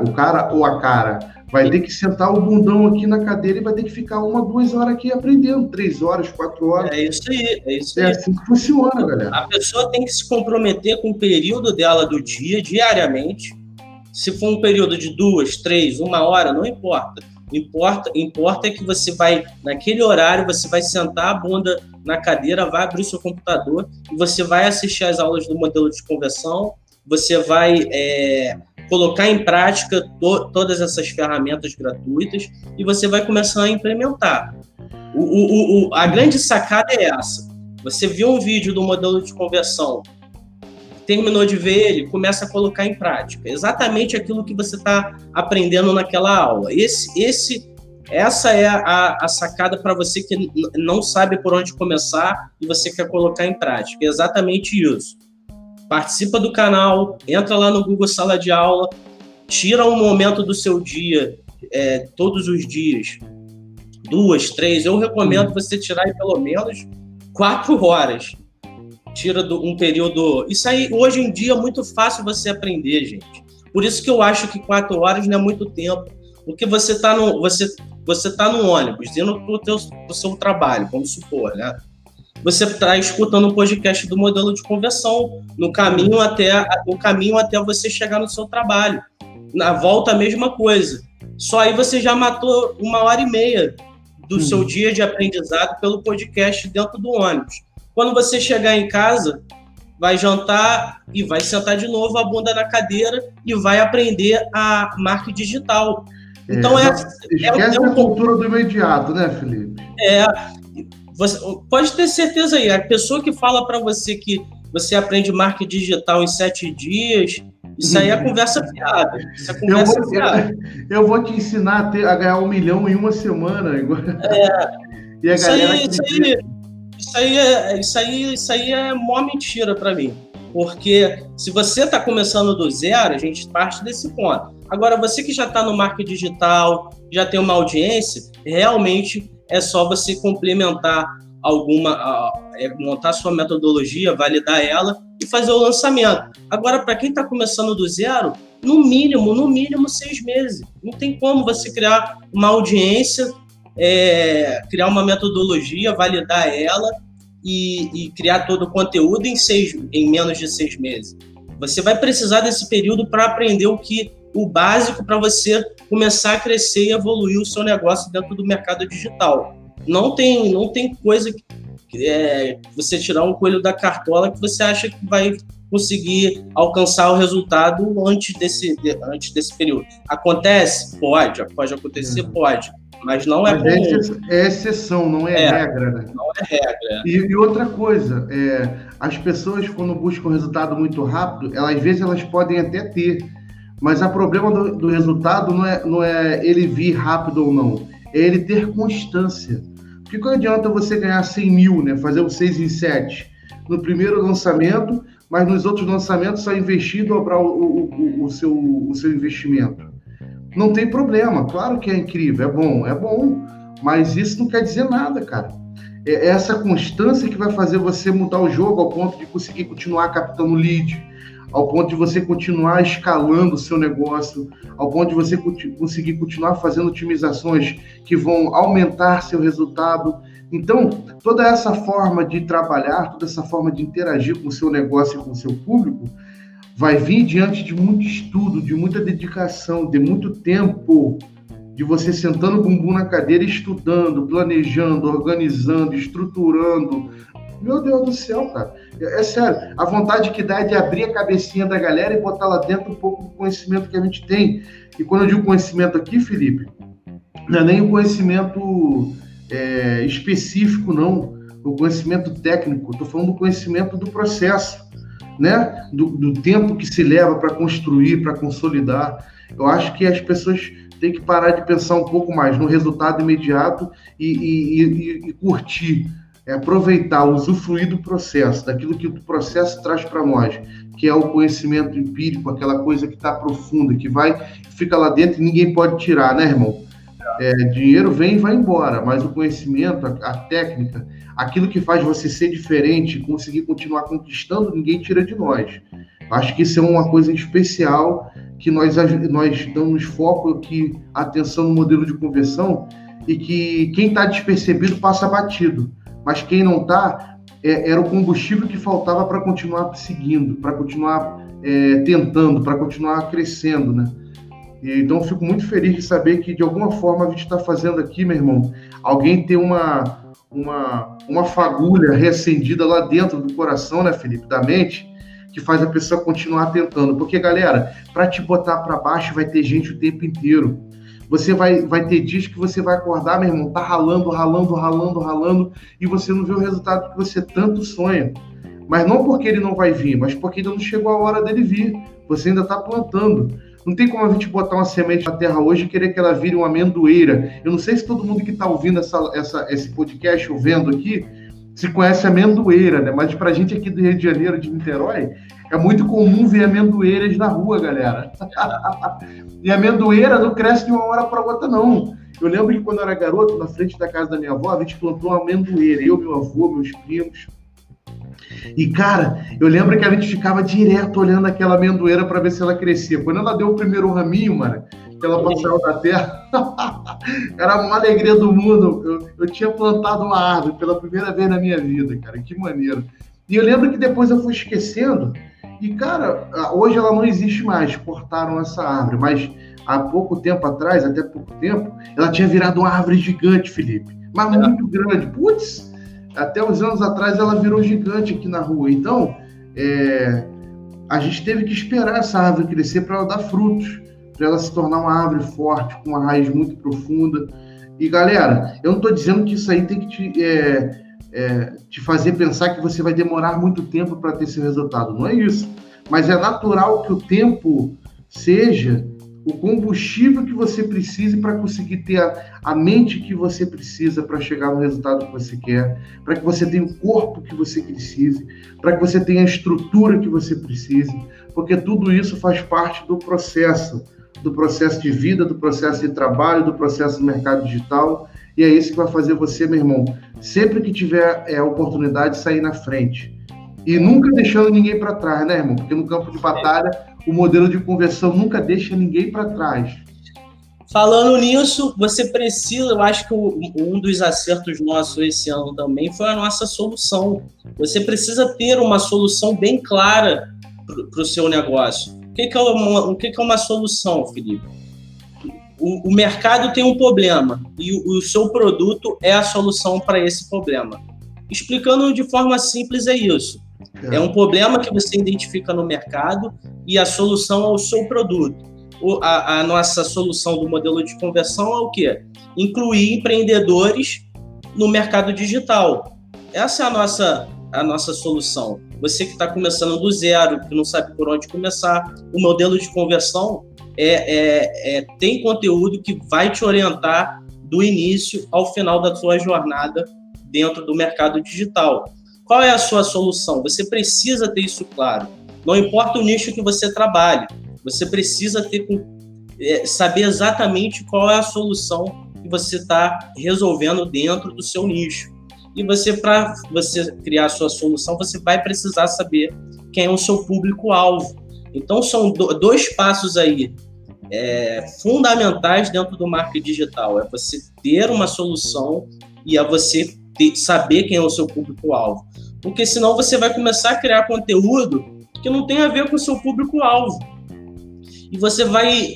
O cara ou a cara, vai ter que sentar o bundão aqui na cadeira e vai ter que ficar 1, 2 horas aqui aprendendo, 3 horas, 4 horas. É isso aí, é isso aí. É assim que funciona, galera. A pessoa tem que se comprometer com o período dela do dia, diariamente. Se for um período de 2, 3, 1 hora, não importa. Importa é que você vai, naquele horário, você vai sentar a bunda na cadeira, vai abrir o seu computador e você vai assistir às aulas do modelo de conversão, você vai colocar em prática todas essas ferramentas gratuitas e você vai começar a implementar. A grande sacada é essa. Você viu um vídeo do modelo de conversão, terminou de ver ele, começa a colocar em prática exatamente aquilo que você está aprendendo naquela aula. Essa é a sacada para você que não sabe por onde começar e você quer colocar em prática. É exatamente isso. Participa do canal, entra lá no Google Sala de Aula, tira um momento do seu dia, todos os dias, 2, 3. Eu recomendo você tirar pelo menos 4 horas. Tira de um período... Isso aí, hoje em dia, é muito fácil você aprender, gente. Por isso que eu acho que 4 horas não é muito tempo. Porque você está no, você tá no ônibus, indo para o seu trabalho, vamos supor, né? Você está escutando um podcast do Modelo de Conversão, no caminho até você chegar no seu trabalho. Na volta, a mesma coisa. Só aí você já matou 1h30 do seu dia de aprendizado pelo podcast dentro do ônibus. Quando você chegar em casa, vai jantar e vai sentar de novo a bunda na cadeira e vai aprender a marketing digital. Então esquece a cultura do imediato, né, Felipe? Você pode ter certeza aí, a pessoa que fala para você que você aprende marketing digital em 7 dias, isso aí é conversa fiada. Eu vou te ensinar a ganhar 1 milhão em 1 semana. E a galera Isso aí é mó mentira para mim, porque se você está começando do zero, a gente parte desse ponto. Agora, você que já está no marketing digital, já tem uma audiência, realmente é só você complementar montar sua metodologia, validar ela e fazer o lançamento. Agora, para quem está começando do zero, no mínimo 6 meses. Não tem como você criar uma audiência, criar uma metodologia, validar ela e criar todo o conteúdo em menos de 6 meses. Você vai precisar desse período para aprender o básico para você começar a crescer e evoluir o seu negócio dentro do mercado digital. Não tem coisa que você tirar um coelho da cartola que você acha que vai conseguir alcançar o resultado antes desse período. Acontece? Pode acontecer, pode. Mas não é comum. É exceção, não é regra, né? Não é regra. E outra coisa, as pessoas, quando buscam resultado muito rápido, às vezes elas podem até ter, mas o problema do resultado não é ele vir rápido ou não, é ele ter constância. Porque não adianta você ganhar 100 mil, né? Fazer o 6 em 7 no primeiro lançamento, mas nos outros lançamentos só investir e dobrar o seu investimento. Não tem problema, claro que é incrível, é bom, mas isso não quer dizer nada, cara. É essa constância que vai fazer você mudar o jogo ao ponto de conseguir continuar captando lead, ao ponto de você continuar escalando o seu negócio, ao ponto de você conseguir continuar fazendo otimizações que vão aumentar seu resultado. Então, toda essa forma de trabalhar, toda essa forma de interagir com o seu negócio e com o seu público, vai vir diante de muito estudo, de muita dedicação, de muito tempo, de você sentando o bumbum na cadeira, estudando, planejando, organizando, estruturando. Meu Deus do céu, cara. É sério, a vontade que dá é de abrir a cabecinha da galera e botar lá dentro um pouco do conhecimento que a gente tem. E quando eu digo conhecimento aqui, Felipe, não é nem o conhecimento específico, não. O conhecimento técnico. Estou falando do conhecimento do processo, né? Do tempo que se leva para construir, para consolidar. Eu acho que as pessoas têm que parar de pensar um pouco mais no resultado imediato e curtir, aproveitar, usufruir do processo, daquilo que o processo traz para nós, que é o conhecimento empírico, aquela coisa que está profunda, que fica lá dentro e ninguém pode tirar, né, irmão? Dinheiro vem e vai embora, mas o conhecimento, a técnica, aquilo que faz você ser diferente, conseguir continuar conquistando, ninguém tira de nós. Acho que isso é uma coisa especial que nós damos foco aqui, atenção no modelo de conversão, e que quem está despercebido passa batido, mas quem não está, era o combustível que faltava para continuar seguindo, para continuar tentando, para continuar crescendo, né? Então, fico muito feliz de saber que, de alguma forma, a gente está fazendo aqui, meu irmão, alguém ter uma fagulha reacendida lá dentro do coração, né, Felipe, da mente, que faz a pessoa continuar tentando. Porque, galera, para te botar para baixo, vai ter gente o tempo inteiro. Você vai ter dias que você vai acordar, meu irmão, tá ralando, e você não vê o resultado que você tanto sonha. Mas não porque ele não vai vir, mas porque ainda não chegou a hora dele vir. Você ainda está plantando. Não tem como a gente botar uma semente na terra hoje e querer que ela vire uma amendoeira. Eu não sei se todo mundo que está ouvindo esse podcast ou vendo aqui se conhece a amendoeira, né? Mas para a gente aqui do Rio de Janeiro, de Niterói, é muito comum ver amendoeiras na rua, galera. E a amendoeira não cresce de uma hora para outra, não. Eu lembro que quando eu era garoto, na frente da casa da minha avó, a gente plantou uma amendoeira, eu, meu avô, meus primos. E, cara, eu lembro que a gente ficava direto olhando aquela amendoeira para ver se ela crescia. Quando ela deu o primeiro raminho, mano, que ela passava da terra, era uma alegria do mundo. Eu tinha plantado uma árvore pela primeira vez na minha vida, cara, que maneiro. E eu lembro que depois eu fui esquecendo e, cara, hoje ela não existe mais, cortaram essa árvore, mas há pouco tempo atrás, até pouco tempo, ela tinha virado uma árvore gigante, Felipe, mas muito grande, putz! Até uns anos atrás ela virou gigante aqui na rua. Então, a gente teve que esperar essa árvore crescer para ela dar frutos, para ela se tornar uma árvore forte, com uma raiz muito profunda. E, galera, eu não estou dizendo que isso aí tem que te fazer pensar que você vai demorar muito tempo para ter esse resultado. Não é isso. Mas é natural que o tempo seja o combustível que você precisa para conseguir ter a mente que você precisa para chegar no resultado que você quer, para que você tenha o corpo que você precise, para que você tenha a estrutura que você precise, porque tudo isso faz parte do processo de vida, do processo de trabalho, do processo do mercado digital, e é isso que vai fazer você, meu irmão, sempre que tiver a oportunidade, sair na frente. E nunca deixando ninguém para trás, né, irmão? Porque no campo de batalha, o modelo de conversão nunca deixa ninguém para trás. Falando nisso, você precisa, eu acho que um dos acertos nossos esse ano também foi a nossa solução. Você precisa ter uma solução bem clara para o seu negócio. O que é uma solução, Felipe? O mercado tem um problema e o seu produto é a solução para esse problema. Explicando de forma simples é isso. É um problema que você identifica no mercado e a solução é o seu produto. A nossa solução do modelo de conversão é o quê? Incluir empreendedores no mercado digital. Essa é a nossa solução. Você que está começando do zero, que não sabe por onde começar, o modelo de conversão tem conteúdo que vai te orientar do início ao final da sua jornada dentro do mercado digital. Qual é a sua solução? Você precisa ter isso claro. Não importa o nicho que você trabalhe, você precisa saber exatamente qual é a solução que você está resolvendo dentro do seu nicho. E para você criar a sua solução, você vai precisar saber quem é o seu público-alvo. Então, são dois passos aí fundamentais dentro do marketing digital. É você ter uma solução e é você saber quem é o seu público-alvo. Porque senão você vai começar a criar conteúdo que não tem a ver com o seu público-alvo. E você vai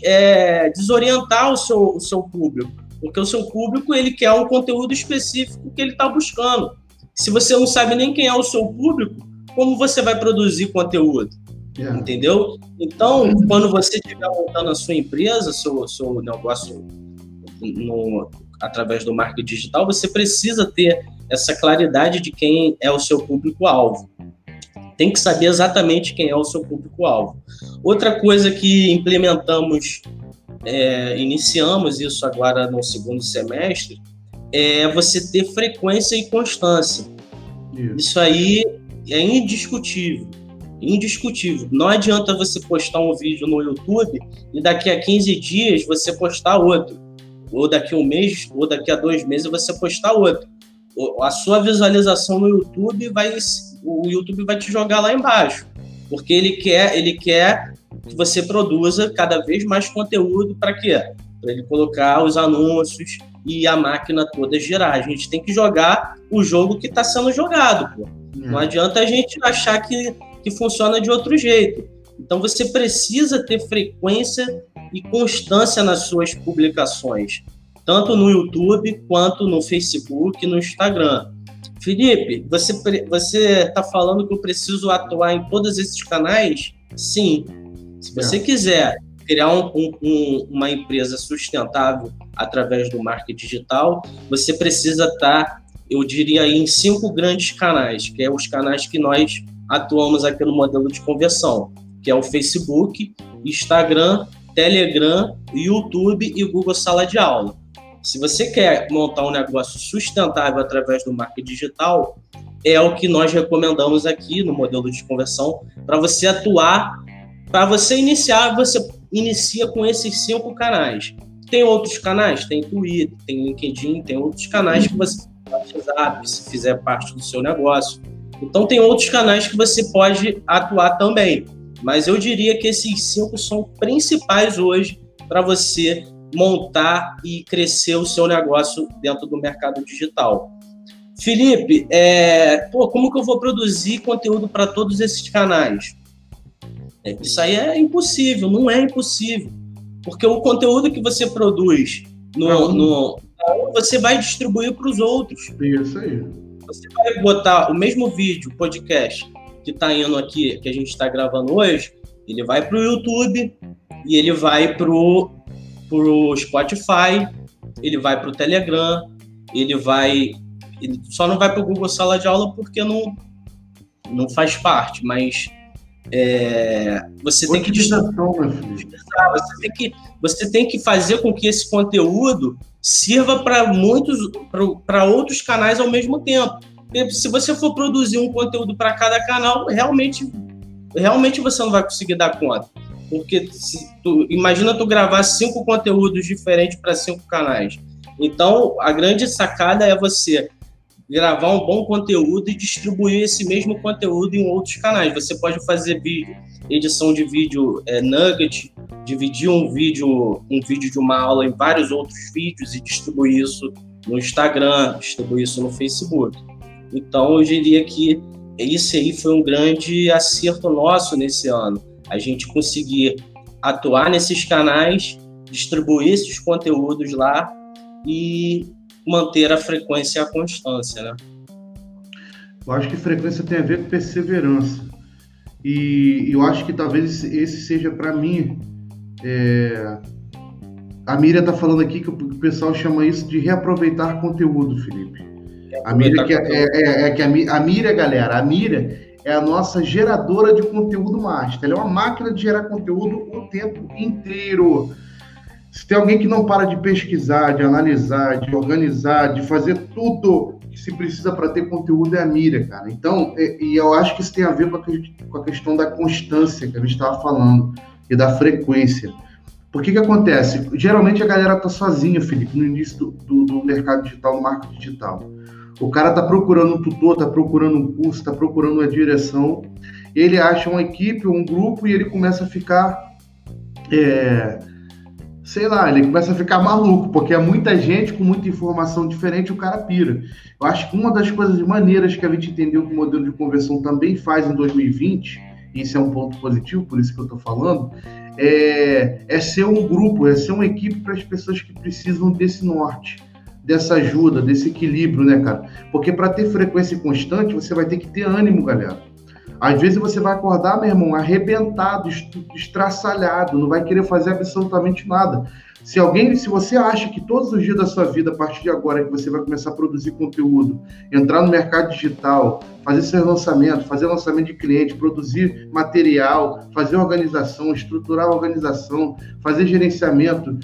desorientar o seu público. Porque o seu público ele quer um conteúdo específico que ele está buscando. Se você não sabe nem quem é o seu público, como você vai produzir conteúdo? Yeah. Entendeu? Então, quando você estiver montando a sua empresa, seu negócio através do marketing digital, você precisa ter essa claridade de quem é o seu público-alvo. Tem que saber exatamente quem é o seu público-alvo. Outra coisa que implementamos, iniciamos isso agora no segundo semestre, é você ter frequência e constância. Isso aí é indiscutível. Indiscutível. Não adianta você postar um vídeo no YouTube e daqui a 15 dias você postar outro. Ou daqui a um mês, ou daqui a 2 meses você postar outro. A sua visualização no YouTube, o YouTube vai te jogar lá embaixo, porque ele quer que você produza cada vez mais conteúdo para quê? Para ele colocar os anúncios e a máquina toda girar. A gente tem que jogar o jogo que está sendo jogado, pô. Não adianta a gente achar que funciona de outro jeito. Então, você precisa ter frequência e constância nas suas publicações, tanto no YouTube, quanto no Facebook e no Instagram. Felipe, você está falando que eu preciso atuar em todos esses canais? Sim. Se você quiser criar uma empresa sustentável através do marketing digital, você precisa estar, eu diria, em 5 grandes canais, que é os canais que nós atuamos aqui no modelo de conversão, que é o Facebook, Instagram, Telegram, YouTube e Google Sala de Aula. Se você quer montar um negócio sustentável através do marketing digital, é o que nós recomendamos aqui no modelo de conversão para você atuar, para você iniciar, você inicia com esses 5 canais. Tem outros canais, tem Twitter, tem LinkedIn, tem outros canais que você pode WhatsApp, se fizer parte do seu negócio. Então, tem outros canais que você pode atuar também. Mas eu diria que esses 5 são principais hoje para você montar e crescer o seu negócio dentro do mercado digital. Felipe, como que eu vou produzir conteúdo para todos esses canais? Isso aí é impossível, não é impossível. Porque o conteúdo que você produz, você vai distribuir para os outros. Isso aí. Você vai botar o mesmo vídeo, podcast, que está indo aqui, que a gente está gravando hoje, ele vai para o YouTube, e ele vai para o Spotify, ele vai para o Telegram, ele só não vai para o Google Sala de Aula porque não faz parte, mas você tem que digitalizar, você tem que fazer com que esse conteúdo sirva para outros canais ao mesmo tempo. Se você for produzir um conteúdo para cada canal, realmente você não vai conseguir dar conta, porque imagina tu gravar 5 conteúdos diferentes para 5 canais. Então, a grande sacada é você gravar um bom conteúdo e distribuir esse mesmo conteúdo em outros canais. Você pode fazer vídeo, edição de vídeo nugget, dividir um vídeo de uma aula em vários outros vídeos e distribuir isso no Instagram, distribuir isso no Facebook. Então, eu diria que isso aí foi um grande acerto nosso nesse ano. A gente conseguir atuar nesses canais, distribuir esses conteúdos lá e manter a frequência e a constância, né? Eu acho que frequência tem a ver com perseverança. E eu acho que talvez esse seja, para mim... A Miriam está falando aqui que o pessoal chama isso de reaproveitar conteúdo, Felipe. A Miriam é a nossa geradora de conteúdo master. Ela é uma máquina de gerar conteúdo o tempo inteiro. Se tem alguém que não para de pesquisar, de analisar, de organizar, de fazer tudo que se precisa para ter conteúdo, é a Miriam, cara. Então, e eu acho que isso tem a ver com a questão da constância que a gente estava falando e da frequência. Por que acontece? Geralmente a galera está sozinha, Felipe, no início do mercado digital, no marketing digital. O cara está procurando um tutor, está procurando um curso, está procurando uma direção. Ele acha uma equipe, um grupo, e ele começa a ficar... ele começa a ficar maluco, porque é muita gente com muita informação diferente, o cara pira. Eu acho que uma das coisas maneiras que a gente entendeu que o modelo de conversão também faz em 2020, e isso é um ponto positivo, por isso que eu estou falando, é ser um grupo, é ser uma equipe para as pessoas que precisam desse norte, dessa ajuda, desse equilíbrio, né, cara? Porque para ter frequência constante, você vai ter que ter ânimo, galera. Às vezes você vai acordar, meu irmão, arrebentado, estraçalhado, não vai querer fazer absolutamente nada. Se você acha que todos os dias da sua vida, a partir de agora, que você vai começar a produzir conteúdo, entrar no mercado digital, fazer seus lançamentos, fazer lançamento de cliente, produzir material, fazer organização, estruturar a organização, fazer gerenciamento,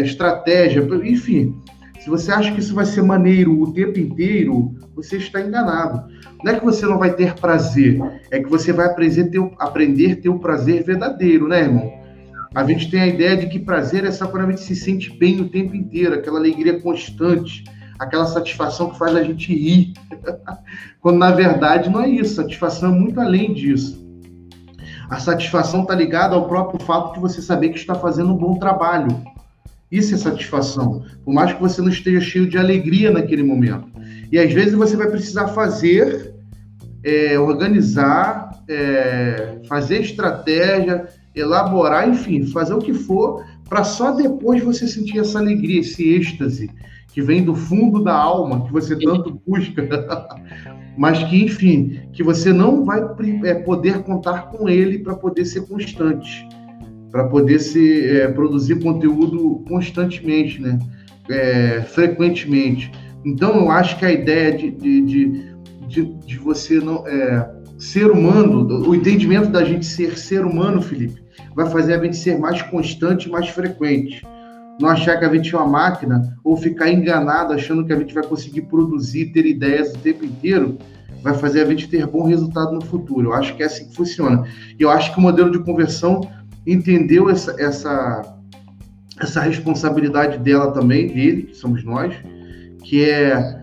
estratégia, enfim... Se você acha que isso vai ser maneiro o tempo inteiro, você está enganado. Não é que você não vai ter prazer, é que você vai aprender a ter o prazer verdadeiro, né, irmão? A gente tem a ideia de que prazer é só quando a gente se sente bem o tempo inteiro, aquela alegria constante, aquela satisfação que faz a gente rir. Quando, na verdade, não é isso. A satisfação é muito além disso. A satisfação está ligada ao próprio fato de você saber que está fazendo um bom trabalho. Isso é satisfação, por mais que você não esteja cheio de alegria naquele momento. E às vezes você vai precisar fazer, organizar, fazer estratégia, elaborar, enfim, fazer o que for, para só depois você sentir essa alegria, esse êxtase, que vem do fundo da alma, que você tanto busca, mas que, enfim, que você não vai poder contar com ele para poder ser constante, para poder produzir conteúdo constantemente, né? Frequentemente. Então, eu acho que a ideia de você não ser humano, o entendimento da gente ser humano, Felipe, vai fazer a gente ser mais constante, mais frequente. Não achar que a gente é uma máquina ou ficar enganado achando que a gente vai conseguir produzir, ter ideias o tempo inteiro, vai fazer a gente ter bom resultado no futuro. Eu acho que é assim que funciona. E eu acho que o modelo de conversão entendeu essa essa responsabilidade dela também, dele, que somos nós, que é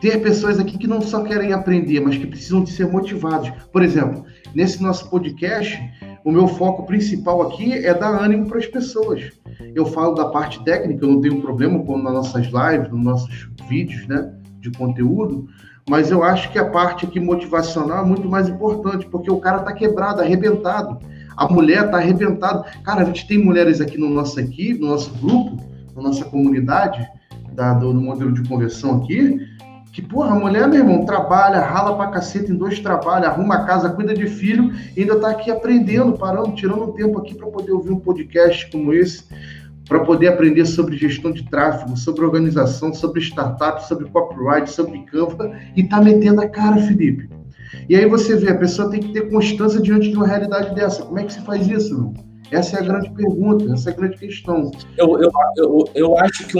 ter pessoas aqui que não só querem aprender, mas que precisam de ser motivados. Por exemplo, nesse nosso podcast, o meu foco principal aqui é dar ânimo para as pessoas. Eu falo da parte técnica, eu não tenho problema como nas nossas lives, nos nossos vídeos, né, de conteúdo, mas eu acho que a parte aqui motivacional é muito mais importante, porque o cara está quebrado, arrebentado, a mulher está arrebentada. Cara, a gente tem mulheres aqui no nosso grupo, na nossa comunidade, do modelo de conversão aqui, que, porra, a mulher, meu irmão, trabalha, rala pra caceta em dois trabalhos, arruma a casa, cuida de filho, e ainda tá aqui aprendendo, parando, tirando um tempo aqui para poder ouvir um podcast como esse, para poder aprender sobre gestão de tráfego, sobre organização, sobre startup, sobre copyright, sobre Canva, e tá metendo a cara, Felipe. E aí você vê, a pessoa tem que ter constância diante de uma realidade dessa. Como é que você faz isso, meu? Essa é a grande pergunta, essa é a grande questão. Eu acho que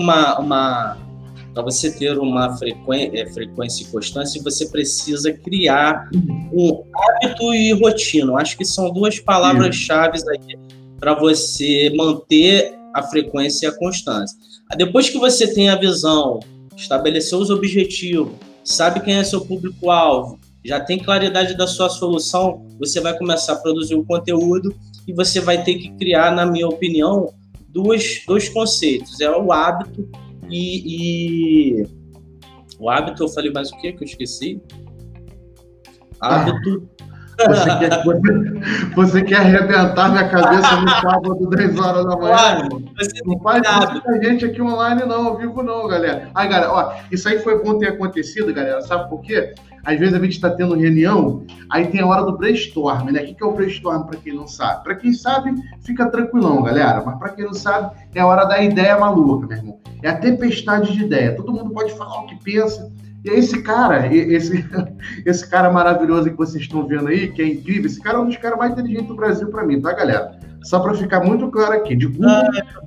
para você ter uma frequência e constância, você precisa criar um hábito e rotina. Eu acho que são duas palavras-chave aí para você manter a frequência e a constância. Depois que você tem a visão, estabeleceu os objetivos, sabe quem é seu público-alvo, já tem claridade da sua solução, você vai começar a produzir o conteúdo e você vai ter que criar, na minha opinião, dois conceitos. É o hábito e o hábito, eu falei mais o quê? Que eu esqueci? Hábito. Você quer arrebentar minha cabeça no sábado, 10 horas da manhã? Claro, você não faz hábito. Muita gente aqui online não, ao vivo não, galera. Aí, galera, ó, isso aí foi bom ter acontecido, galera, sabe por quê? Às vezes a gente está tendo reunião, aí tem a hora do brainstorm, né? O que é o brainstorm para quem não sabe? Para quem sabe, fica tranquilão, galera. Mas para quem não sabe, é a hora da ideia maluca, meu irmão. É a tempestade de ideia. Todo mundo pode falar o que pensa. E esse cara maravilhoso que vocês estão vendo aí, que é incrível, esse cara é um dos caras mais inteligentes do Brasil para mim, tá, galera? Só para ficar muito claro aqui. De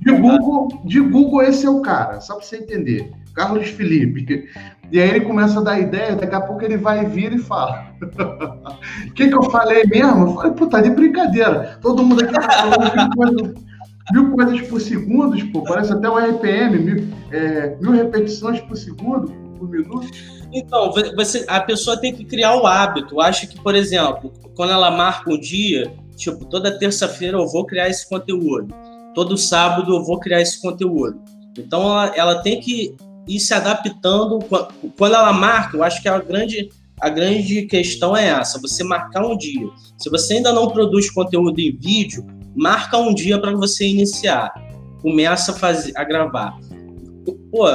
Google, esse é o cara, só para você entender. Carlos Felipe. E aí ele começa a dar ideia, daqui a pouco ele vai e vira e fala. O que eu falei mesmo? Eu falei, pô, tá de brincadeira. Todo mundo aqui tá falando mil coisas por segundo, pô, parece até um RPM, 1000 repetições por segundo, por minuto. Então, a pessoa tem que criar o hábito. Acho que, por exemplo, quando ela marca um dia, tipo, toda terça-feira eu vou criar esse conteúdo. Todo sábado eu vou criar esse conteúdo. Então, ela tem que ir se adaptando. Quando ela marca, eu acho que a grande questão é essa, você marcar um dia. Se você ainda não produz conteúdo em vídeo, marca um dia para você iniciar. Começa a gravar. Pô,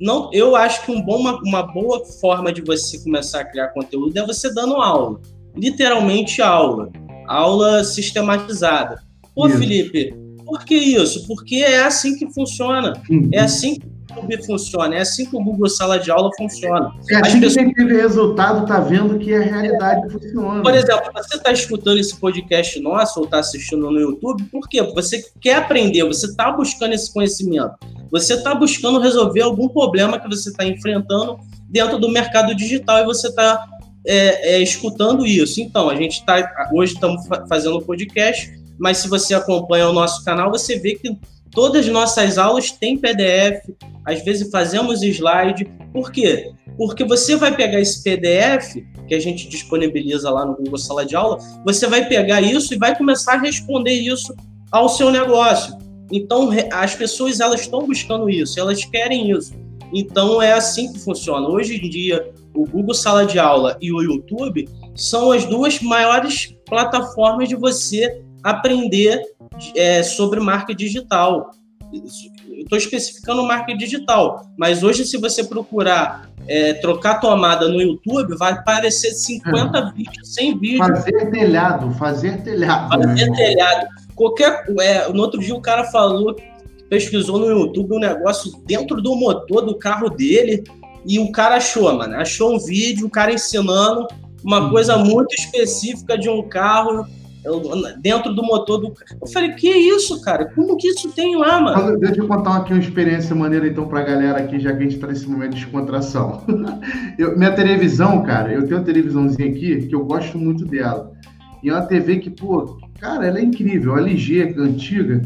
não, eu acho que uma boa forma de você começar a criar conteúdo é você dando aula. Literalmente aula. Aula sistematizada. Pô, Felipe, por que isso? Porque é assim que funciona. É assim que o YouTube funciona. É assim que o Google Sala de Aula funciona. É assim que quem teve resultado está vendo que a realidade funciona. Por exemplo, você está escutando esse podcast nosso ou está assistindo no YouTube, por quê? Porque você quer aprender, você está buscando esse conhecimento. Você está buscando resolver algum problema que você está enfrentando dentro do mercado digital e você está escutando isso. Então, a gente está... Hoje estamos fazendo um podcast... Mas se você acompanha o nosso canal, você vê que todas as nossas aulas têm PDF, às vezes fazemos slide. Por quê? Porque você vai pegar esse PDF, que a gente disponibiliza lá no Google Sala de Aula, você vai pegar isso e vai começar a responder isso ao seu negócio. Então, as pessoas, elas estão buscando isso, elas querem isso. Então, é assim que funciona. Hoje em dia, o Google Sala de Aula e o YouTube são as duas maiores plataformas de você aprender sobre marca digital. Eu estou especificando marca digital, mas hoje se você procurar trocar tomada no YouTube, vai aparecer 50 vídeos, 100 vídeos. Fazer telhado. No outro dia o cara falou, pesquisou no YouTube um negócio dentro do motor do carro dele e o cara achou um vídeo, o cara ensinando uma coisa muito específica de um carro dentro do motor do... Eu falei, que isso, cara? Como que isso tem lá, mano? Deixa eu contar aqui uma experiência maneira, então, pra galera aqui, já que a gente tá nesse momento de descontração. Minha televisão, cara, eu tenho uma televisãozinha aqui, que eu gosto muito dela. E é uma TV que, pô, cara, ela é incrível. A LG, antiga.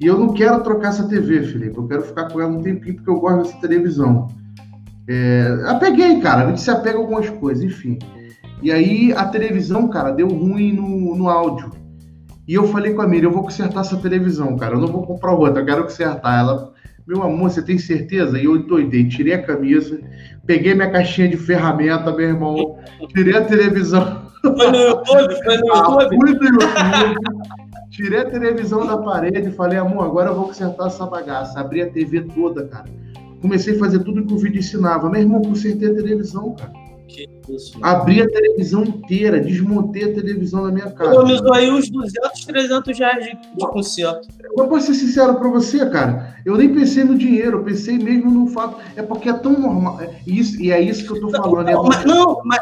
E eu não quero trocar essa TV, Felipe. Eu quero ficar com ela um tempinho porque eu gosto dessa televisão. Apeguei, cara. A gente se apega a algumas coisas, enfim. E aí a televisão, cara, deu ruim no áudio. E eu falei com a Miriam, eu vou consertar essa televisão, cara. Eu não vou comprar outra, eu quero consertar ela. Meu amor, você tem certeza? E eu endoidei, tirei a camisa, peguei minha caixinha de ferramenta, meu irmão, tirei a televisão. Tirei a televisão da parede e falei, amor, agora eu vou consertar essa bagaça. Abri a TV toda, cara. Comecei a fazer tudo que o vídeo ensinava. Meu irmão, consertei a televisão, cara. Que isso, abri a televisão inteira, desmontei a televisão da minha casa. Economizou aí uns 200, 300 reais de conserto. Eu posso ser sincero pra você, cara. Eu nem pensei no dinheiro, eu pensei mesmo no fato. É porque é tão normal. E é isso que eu tô falando.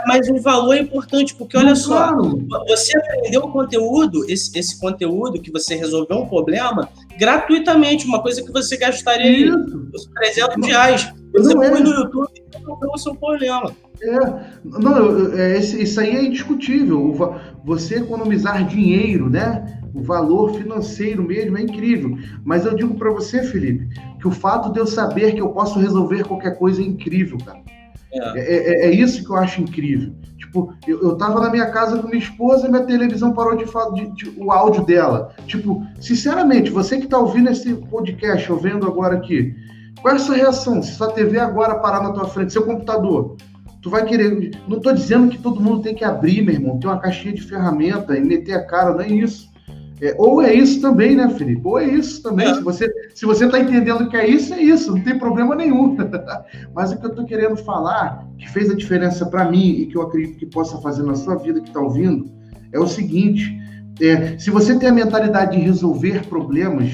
Mas o valor é importante, porque olha só, claro. Você aprendeu o conteúdo, esse conteúdo que você resolveu um problema gratuitamente, uma coisa que você gastaria aí, uns 300 reais. Você põe no YouTube e resolveu o seu problema. Isso aí é indiscutível. Você economizar dinheiro, né? O valor financeiro mesmo é incrível. Mas eu digo para você, Felipe, que o fato de eu saber que eu posso resolver qualquer coisa é incrível, cara. É isso que eu acho incrível. Tipo, eu tava na minha casa com minha esposa e minha televisão parou de falar o áudio dela. Tipo, sinceramente, você que tá ouvindo esse podcast, eu vendo agora aqui, qual é a sua reação? Se sua TV agora parar na tua frente, seu computador, tu vai querer... Não tô dizendo que todo mundo tem que abrir, meu irmão, ter uma caixinha de ferramenta e meter a cara, não é isso. Ou é isso também, né, Felipe? Ou é isso também. Se você tá entendendo que é isso, não tem problema nenhum. Mas o que eu tô querendo falar, que fez a diferença para mim e que eu acredito que possa fazer na sua vida que tá ouvindo, é o seguinte, se você tem a mentalidade de resolver problemas,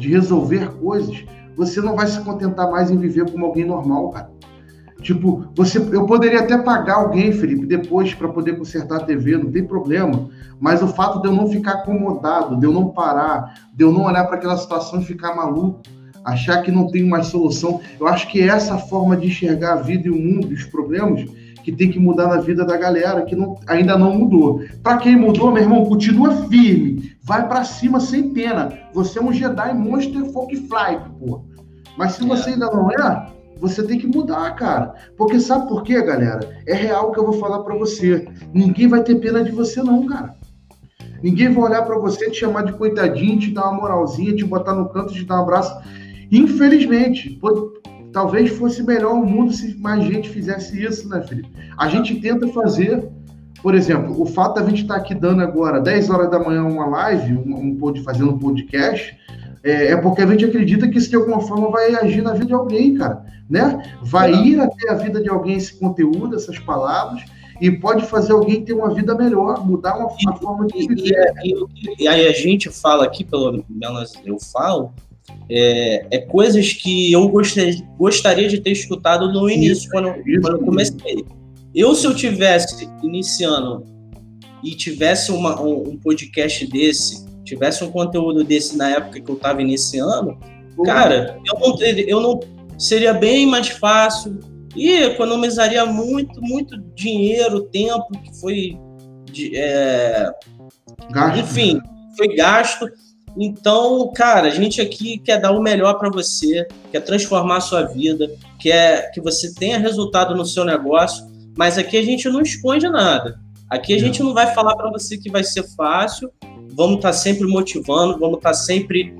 de resolver coisas, você não vai se contentar mais em viver como alguém normal, cara. Tipo, eu poderia até pagar alguém, Felipe, depois para poder consertar a TV, não tem problema. Mas o fato de eu não ficar acomodado, de eu não parar, de eu não olhar para aquela situação e ficar maluco, achar que não tem mais solução. Eu acho que é essa forma de enxergar a vida e o mundo, os problemas, que tem que mudar na vida da galera, que ainda não mudou. Para quem mudou, meu irmão, continua firme. Vai para cima sem pena. Você é um Jedi Monster Folk Fly, pô. Mas se você ainda não é, você tem que mudar, cara. Porque sabe por quê, galera? É real o que eu vou falar para você. Ninguém vai ter pena de você não, cara. Ninguém vai olhar para você, te chamar de coitadinho, te dar uma moralzinha, te botar no canto, te dar um abraço. Infelizmente, talvez fosse melhor o mundo se mais gente fizesse isso, né, Felipe? A gente tenta fazer, por exemplo, o fato da gente estar aqui dando agora 10 horas da manhã uma live, fazendo um podcast, é porque a gente acredita que isso de alguma forma vai agir na vida de alguém, cara, né? Vai ir até a vida de alguém esse conteúdo, essas palavras, e pode fazer alguém ter uma vida melhor, mudar uma forma de viver. E aí a gente fala aqui, pelo menos eu falo, coisas que eu gostaria de ter escutado no início, quando eu comecei. Se eu tivesse iniciando e tivesse um podcast desse, tivesse um conteúdo desse na época que eu estava iniciando, cara, eu não seria bem mais fácil e economizaria muito, muito dinheiro, tempo que foi gasto. Enfim, foi gasto. Então, cara, a gente aqui quer dar o melhor para você, quer transformar a sua vida, quer que você tenha resultado no seu negócio, mas aqui a gente não esconde nada. Aqui a gente não vai falar para você que vai ser fácil, vamos estar sempre motivando, vamos estar sempre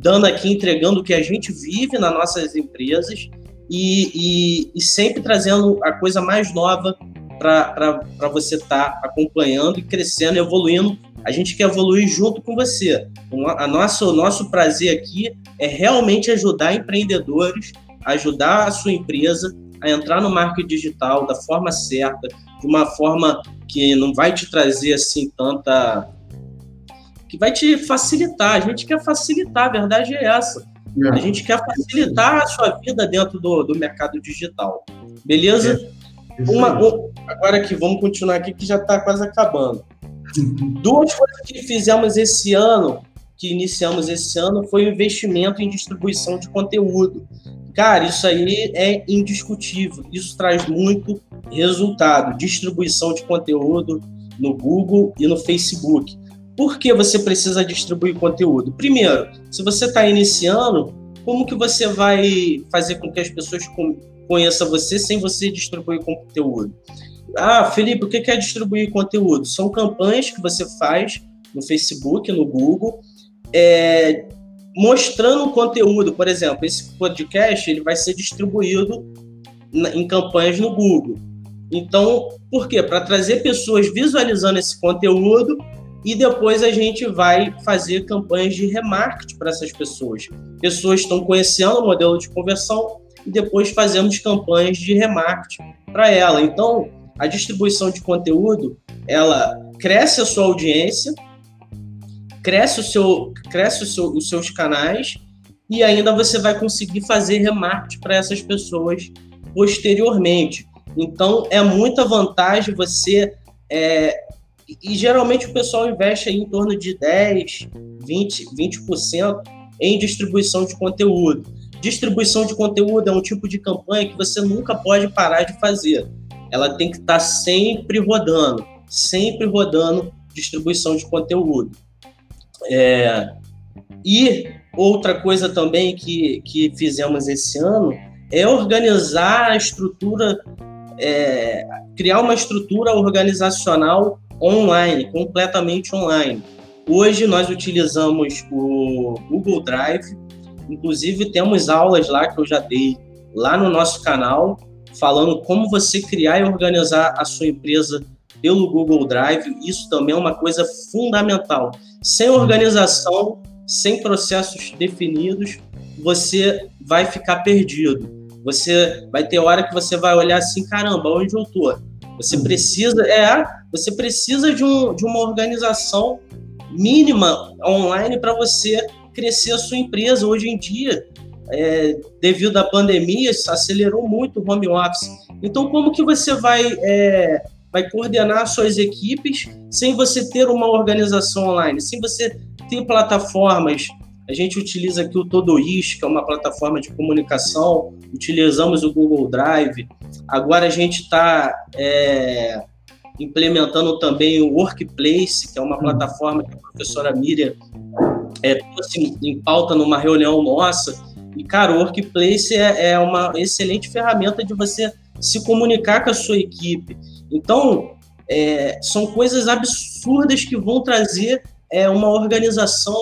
dando aqui, entregando o que a gente vive nas nossas empresas e sempre trazendo a coisa mais nova para você estar acompanhando e crescendo, evoluindo. A gente quer evoluir junto com você. O nosso prazer aqui é realmente ajudar empreendedores, ajudar a sua empresa a entrar no marketing digital da forma certa, de uma forma que não vai te trazer assim tanta... que vai te facilitar. A gente quer facilitar, a verdade é essa. A gente quer facilitar a sua vida dentro do mercado digital. Beleza? Agora aqui, vamos continuar aqui que já está quase acabando. Duas coisas que fizemos esse ano, que iniciamos esse ano, foi o investimento em distribuição de conteúdo. Cara, isso aí é indiscutível. Isso traz muito resultado. Distribuição de conteúdo no Google e no Facebook. Por que você precisa distribuir conteúdo? Primeiro, se você está iniciando, como que você vai fazer com que as pessoas conheçam você sem você distribuir conteúdo? Ah, Felipe, o que é distribuir conteúdo? São campanhas que você faz no Facebook, no Google, mostrando o conteúdo. Por exemplo, esse podcast ele vai ser distribuído em campanhas no Google. Então, por quê? Para trazer pessoas visualizando esse conteúdo e depois a gente vai fazer campanhas de remarketing para essas pessoas. Pessoas estão conhecendo o modelo de conversão e depois fazemos campanhas de remarketing para ela. Então, a distribuição de conteúdo, ela cresce a sua audiência, os seus canais e ainda você vai conseguir fazer remarketing para essas pessoas posteriormente. Então, é muita vantagem você... E geralmente o pessoal investe aí em torno de 10%, 20% em distribuição de conteúdo. Distribuição de conteúdo é um tipo de campanha que você nunca pode parar de fazer. Ela tem que estar sempre rodando distribuição de conteúdo. E outra coisa também que fizemos esse ano é organizar a estrutura, criar uma estrutura organizacional online, completamente online. Hoje nós utilizamos o Google Drive, inclusive temos aulas lá que eu já dei lá no nosso canal, falando como você criar e organizar a sua empresa pelo Google Drive. Isso também é uma coisa fundamental. Sem organização, sem processos definidos, você vai ficar perdido. Você vai ter hora que você vai olhar assim, caramba, onde eu tô? Você precisa de uma organização mínima online para você crescer a sua empresa. Hoje em dia, devido à pandemia, isso acelerou muito o home office. Então, como que você vai coordenar suas equipes sem você ter uma organização online, sem você ter plataformas? A gente utiliza aqui o Todoist, que é uma plataforma de comunicação, utilizamos o Google Drive, agora a gente está implementando também o Workplace, que é uma plataforma que a professora Miriam trouxe em pauta numa reunião nossa, e cara, o Workplace é uma excelente ferramenta de você se comunicar com a sua equipe. Então, são coisas absurdas que vão trazer uma organização,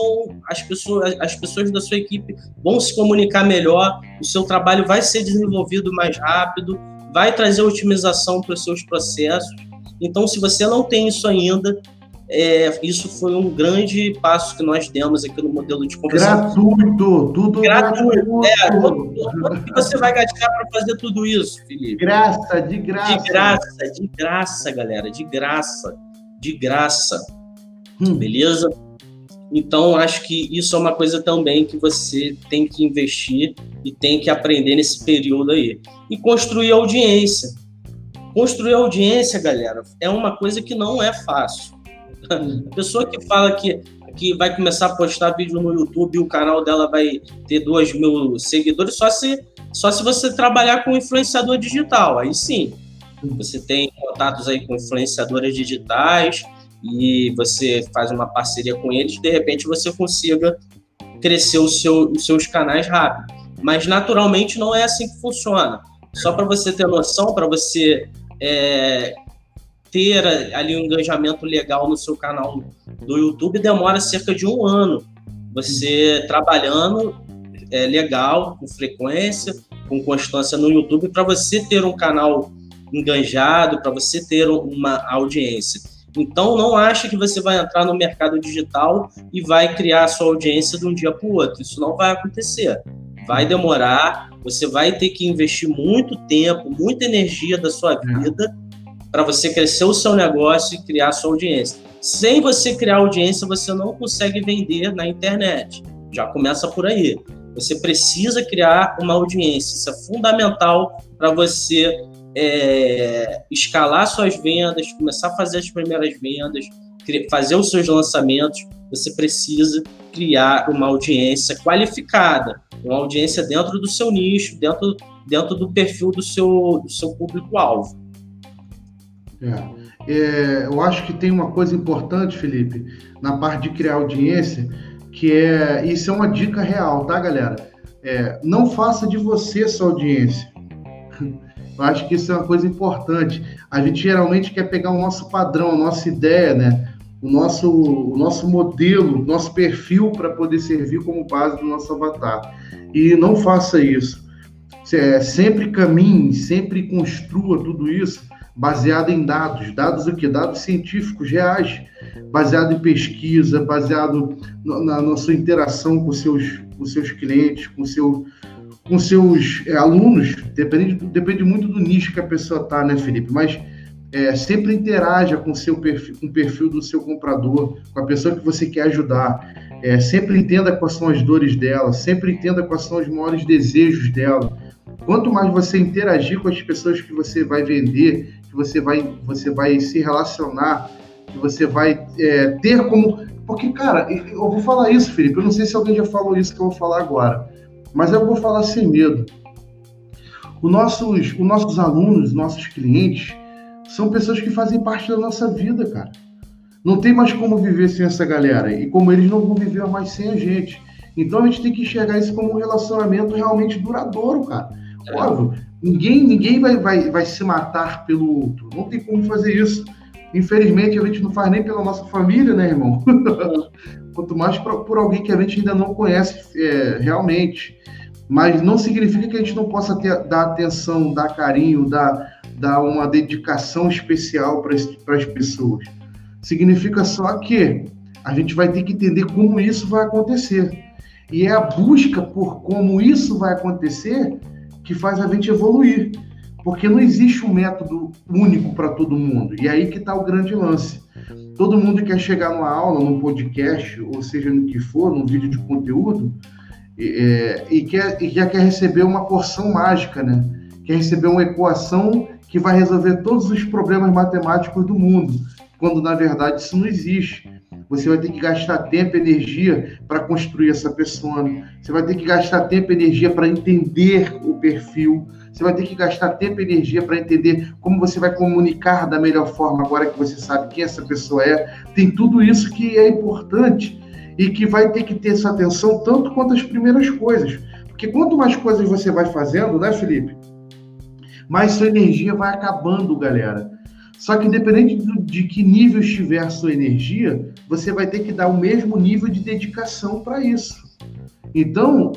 as pessoas da sua equipe vão se comunicar melhor, o seu trabalho vai ser desenvolvido mais rápido, vai trazer otimização para os seus processos. Então, se você não tem isso ainda, isso foi um grande passo que nós demos aqui no modelo de conversão. Gratuito! Tudo gratuito! Quanto que você vai gastar para fazer tudo isso, Felipe? De graça, galera, de graça. Beleza? Então, acho que isso é uma coisa também que você tem que investir e tem que aprender nesse período aí. E construir audiência. Construir audiência, galera, é uma coisa que não é fácil. A pessoa que fala que vai começar a postar vídeo no YouTube e o canal dela vai ter 2.000 seguidores, só se você trabalhar com influenciador digital. Aí sim, você tem contatos aí com influenciadores digitais, e você faz uma parceria com eles, de repente você consiga crescer os seus canais rápido. Mas, naturalmente, não é assim que funciona. Só para você ter noção, para você ter ali um engajamento legal no seu canal do YouTube, demora cerca de 1 ano. Você trabalhando legal, com frequência, com constância no YouTube, para você ter um canal engajado, para você ter uma audiência. Então, não acha que você vai entrar no mercado digital e vai criar a sua audiência de um dia para o outro. Isso não vai acontecer. Vai demorar, você vai ter que investir muito tempo, muita energia da sua vida para você crescer o seu negócio e criar a sua audiência. Sem você criar audiência, você não consegue vender na internet. Já começa por aí. Você precisa criar uma audiência. Isso é fundamental para você... escalar suas vendas, começar a fazer as primeiras vendas, fazer os seus lançamentos. Você precisa criar uma audiência qualificada, uma audiência dentro do seu nicho, dentro do perfil do seu público-alvo. Eu acho que tem uma coisa importante, Felipe, na parte de criar audiência, que é, isso é uma dica real, tá, galera? Não faça de você sua audiência. Eu acho que isso é uma coisa importante. A gente geralmente quer pegar o nosso padrão, a nossa ideia, né? O nosso modelo, o nosso perfil para poder servir como base do nosso avatar. E não faça isso. Sempre caminhe, sempre construa tudo isso baseado em dados. Dados o quê? Dados científicos reais, baseado em pesquisa, baseado na sua interação com seus clientes, com seus alunos. Depende muito do nicho que a pessoa está, né, Felipe? Mas sempre interaja com o perfil do seu comprador, com a pessoa que você quer ajudar. Sempre entenda quais são as dores dela, sempre entenda quais são os maiores desejos dela. Quanto mais você interagir com as pessoas que você vai vender, que você vai se relacionar, que você vai ter como... Porque, cara, eu vou falar isso, Felipe, eu não sei se alguém já falou isso que eu vou falar agora, mas eu vou falar sem medo. Os nossos alunos, nossos clientes, são pessoas que fazem parte da nossa vida, cara. Não tem mais como viver sem essa galera, e como eles não vão viver mais sem a gente. Então a gente tem que enxergar isso como um relacionamento realmente duradouro, cara. Óbvio, ninguém vai se matar pelo outro, não tem como fazer isso. Infelizmente a gente não faz nem pela nossa família, né, irmão? Quanto mais por alguém que a gente ainda não conhece realmente. Mas não significa que a gente não possa dar atenção, dar carinho, dar uma dedicação especial para as pessoas. Significa só que a gente vai ter que entender como isso vai acontecer. E é a busca por como isso vai acontecer que faz a gente evoluir. Porque não existe um método único para todo mundo. E aí que está o grande lance. Todo mundo quer chegar numa aula, num podcast, ou seja, no que for, num vídeo de conteúdo, e já quer receber uma porção mágica, né? Quer receber uma equação que vai resolver todos os problemas matemáticos do mundo, quando, na verdade, isso não existe. Você vai ter que gastar tempo e energia para construir essa persona. Você vai ter que gastar tempo e energia para entender o perfil. Você vai ter que gastar tempo e energia para entender como você vai comunicar da melhor forma agora que você sabe quem essa pessoa é. Tem tudo isso que é importante e que vai ter que ter essa atenção tanto quanto as primeiras coisas. Porque quanto mais coisas você vai fazendo, né, Felipe? Mais sua energia vai acabando, galera. Só que independente de que nível estiver a sua energia, você vai ter que dar o mesmo nível de dedicação para isso. Então,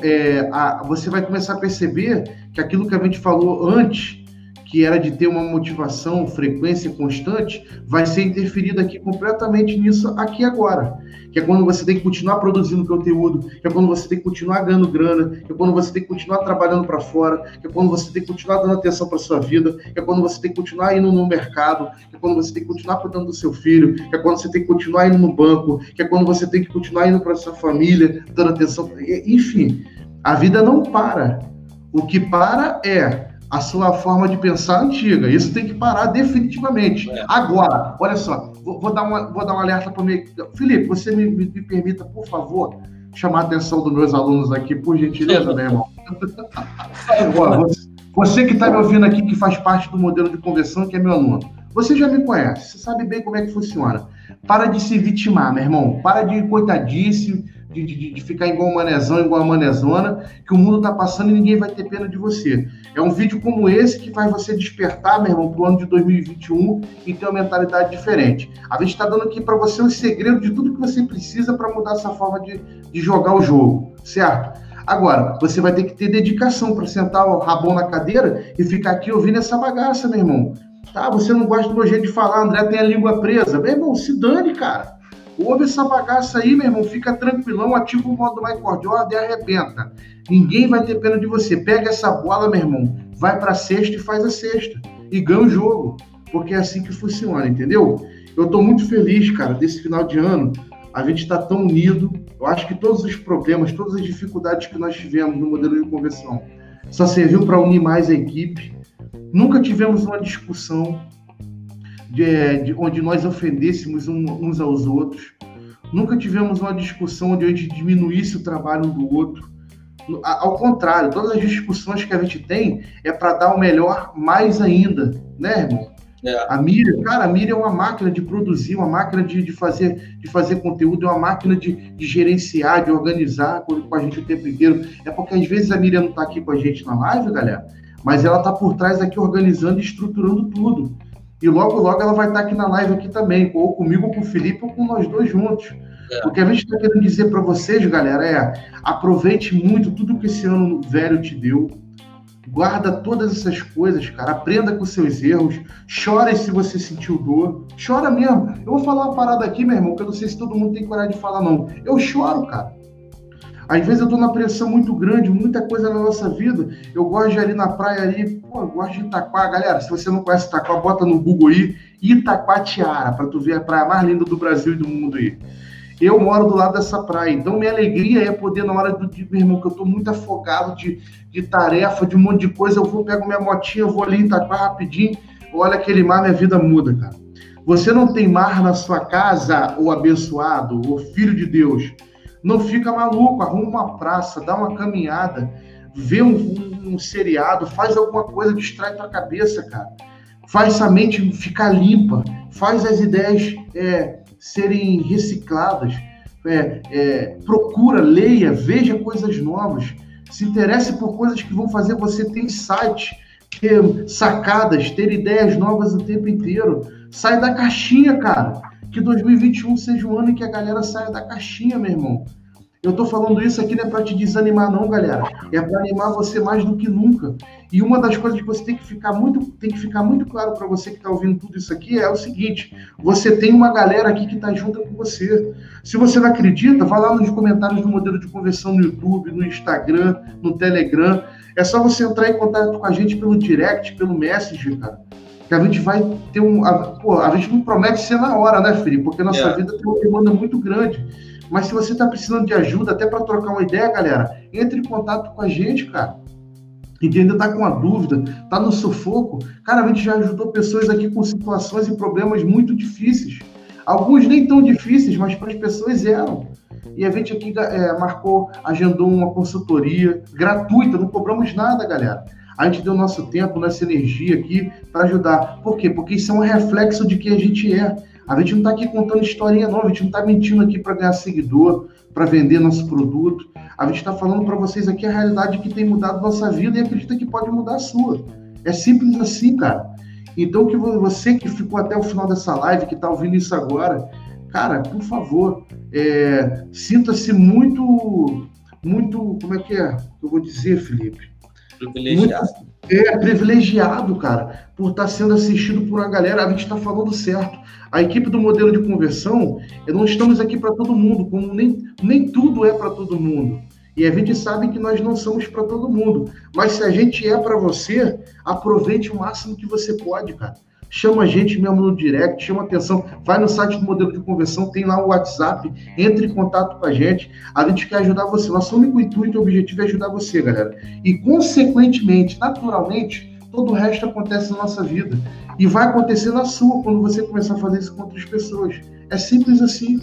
você vai começar a perceber que aquilo que a gente falou antes, que era de ter uma motivação, frequência constante, vai ser interferido aqui completamente nisso aqui agora. Que é quando você tem que continuar produzindo conteúdo, que é quando você tem que continuar ganhando grana, que é quando você tem que continuar trabalhando para fora, que é quando você tem que continuar dando atenção para sua vida, que é quando você tem que continuar indo no mercado, que é quando você tem que continuar cuidando do seu filho, que é quando você tem que continuar indo no banco, que é quando você tem que continuar indo para sua família, dando atenção. Enfim, a vida não para. O que para é a sua forma de pensar antiga. Isso tem que parar definitivamente. Agora, olha só, vou dar um alerta para mim. Felipe, você me permita, por favor, chamar a atenção dos meus alunos aqui, por gentileza, né, irmão? Você que está me ouvindo aqui, que faz parte do modelo de conversão, que é meu aluno, você já me conhece, você sabe bem como é que funciona. Para de se vitimar, meu irmão. Para de coitadice, de ficar igual um manezão, igual a manezona, que o mundo tá passando e ninguém vai ter pena de você. É um vídeo como esse que faz você despertar, meu irmão, pro ano de 2021 e ter uma mentalidade diferente. A gente tá dando aqui para você o segredo de tudo que você precisa para mudar essa forma de jogar o jogo, certo? Agora, você vai ter que ter dedicação para sentar o rabão na cadeira e ficar aqui ouvindo essa bagaça, meu irmão. Tá, você não gosta do meu jeito de falar, André tem a língua presa. Meu irmão, se dane, cara. Ouve essa bagaça aí, meu irmão, fica tranquilão, ativa o modo MyCordial e arrebenta. Ninguém vai ter pena de você. Pega essa bola, meu irmão, vai pra sexta e faz a sexta. E ganha o jogo, porque é assim que funciona, entendeu? Eu tô muito feliz, cara, desse final de ano. A gente tá tão unido. Eu acho que todos os problemas, todas as dificuldades que nós tivemos no modelo de conversão só serviu para unir mais a equipe. Nunca tivemos uma discussão onde nós ofendêssemos uns aos outros. Nunca tivemos uma discussão onde a gente diminuísse o trabalho um do outro. Ao contrário, todas as discussões que a gente tem é para dar o melhor mais ainda, né, irmão? A Miriam, cara, a Miriam é uma máquina de produzir, uma máquina de fazer conteúdo, é uma máquina de gerenciar, de organizar com a gente o tempo inteiro. É porque às vezes a Miriam não está aqui com a gente na live, galera, mas ela está por trás aqui organizando e estruturando tudo. E logo, logo ela vai estar aqui na live aqui também, ou comigo, ou com o Felipe, ou com nós dois juntos. O que a gente está querendo dizer para vocês, galera, é aproveite muito tudo que esse ano velho te deu. Guarda todas essas coisas, cara. Aprenda com seus erros. Chora se você sentiu dor. Chora mesmo. Eu vou falar uma parada aqui, meu irmão, que eu não sei se todo mundo tem coragem de falar, não. Eu choro, cara. Às vezes eu tô na pressão muito grande, muita coisa na nossa vida. Eu gosto de ir ali na praia, ali, pô, eu gosto de Itaquá. Galera, se você não conhece Itaquá, bota no Google aí, Itaquatiara, pra tu ver a praia mais linda do Brasil e do mundo aí. Eu moro do lado dessa praia, então minha alegria é poder, na hora do dia, meu irmão, que eu tô muito afogado de tarefa, de um monte de coisa, eu vou, pego minha motinha, vou ali em Itaquá rapidinho, olha aquele mar, minha vida muda, cara. Você não tem mar na sua casa, ô abençoado, ô filho de Deus, não fica maluco, arruma uma praça, dá uma caminhada, vê um seriado, faz alguma coisa, distrai tua cabeça, cara. Faz sua mente ficar limpa, faz as ideias serem recicladas, procura, leia, veja coisas novas, se interesse por coisas que vão fazer você ter insights, ter sacadas, ter ideias novas o tempo inteiro. Sai da caixinha, cara. Que 2021 seja um ano em que a galera saia da caixinha, meu irmão. Eu tô falando isso aqui não é pra te desanimar, não, galera. É pra animar você mais do que nunca. E uma das coisas que você tem que ficar muito claro pra você que tá ouvindo tudo isso aqui é o seguinte: você tem uma galera aqui que tá junto com você. Se você não acredita, vai lá nos comentários do Modelo de Conversão no YouTube, no Instagram, no Telegram. É só você entrar em contato com a gente pelo direct, pelo Messenger, cara. Que a gente vai ter a gente não promete ser na hora, né, Felipe? Porque a nossa vida tem uma demanda muito grande. Mas se você está precisando de ajuda, até para trocar uma ideia, galera, entre em contato com a gente, cara. Entendeu? Tá com uma dúvida, tá no sufoco. Cara, a gente já ajudou pessoas aqui com situações e problemas muito difíceis. Alguns nem tão difíceis, mas para as pessoas eram. E a gente aqui agendou uma consultoria gratuita, não cobramos nada, galera. A gente deu nosso tempo, nossa energia aqui para ajudar. Por quê? Porque isso é um reflexo de quem a gente é. A gente não está aqui contando historinha, não. A gente não está mentindo aqui para ganhar seguidor, para vender nosso produto. A gente está falando para vocês aqui a realidade que tem mudado nossa vida e acredita que pode mudar a sua. É simples assim, cara. Então, que você que ficou até o final dessa live, que está ouvindo isso agora, cara, por favor, sinta-se muito, muito... Como é que é? Eu vou dizer, Felipe. Privilegiado. Privilegiado, cara, por estar sendo assistido por uma galera. A gente está falando certo. A equipe do Modelo de Conversão, não estamos aqui para todo mundo, como nem tudo é para todo mundo. E a gente sabe que nós não somos para todo mundo. Mas se a gente é para você, aproveite o máximo que você pode, cara. Chama a gente mesmo no direct, chama atenção, vai no site do Modelo de Conversão, tem lá o WhatsApp, entre em contato com a gente quer ajudar você. Nosso único intuito e objetivo é ajudar você, galera. E, consequentemente, naturalmente, todo o resto acontece na nossa vida. E vai acontecer na sua, quando você começar a fazer isso com outras pessoas. É simples assim.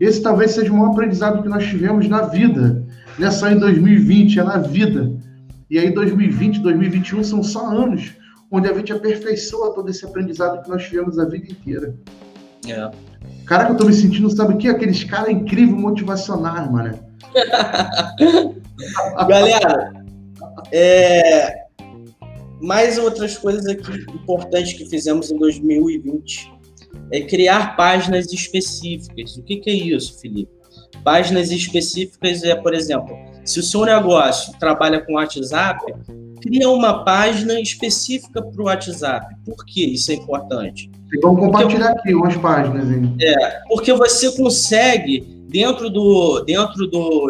Esse talvez seja o maior aprendizado que nós tivemos na vida. Não é só em 2020, é na vida. E aí 2020, 2021 são só anos onde a gente aperfeiçoa todo esse aprendizado que nós tivemos a vida inteira. É. Caraca, eu tô me sentindo, sabe o que? Aqueles caras incríveis, motivacionais, mano. Galera, mais outras coisas aqui importantes que fizemos em 2020 é criar páginas específicas. O que é isso, Felipe? Páginas específicas por exemplo, se o seu negócio trabalha com WhatsApp, cria uma página específica para o WhatsApp. Por que isso é importante? Vamos compartilhar aqui umas páginas. Hein? Porque você consegue, dentro do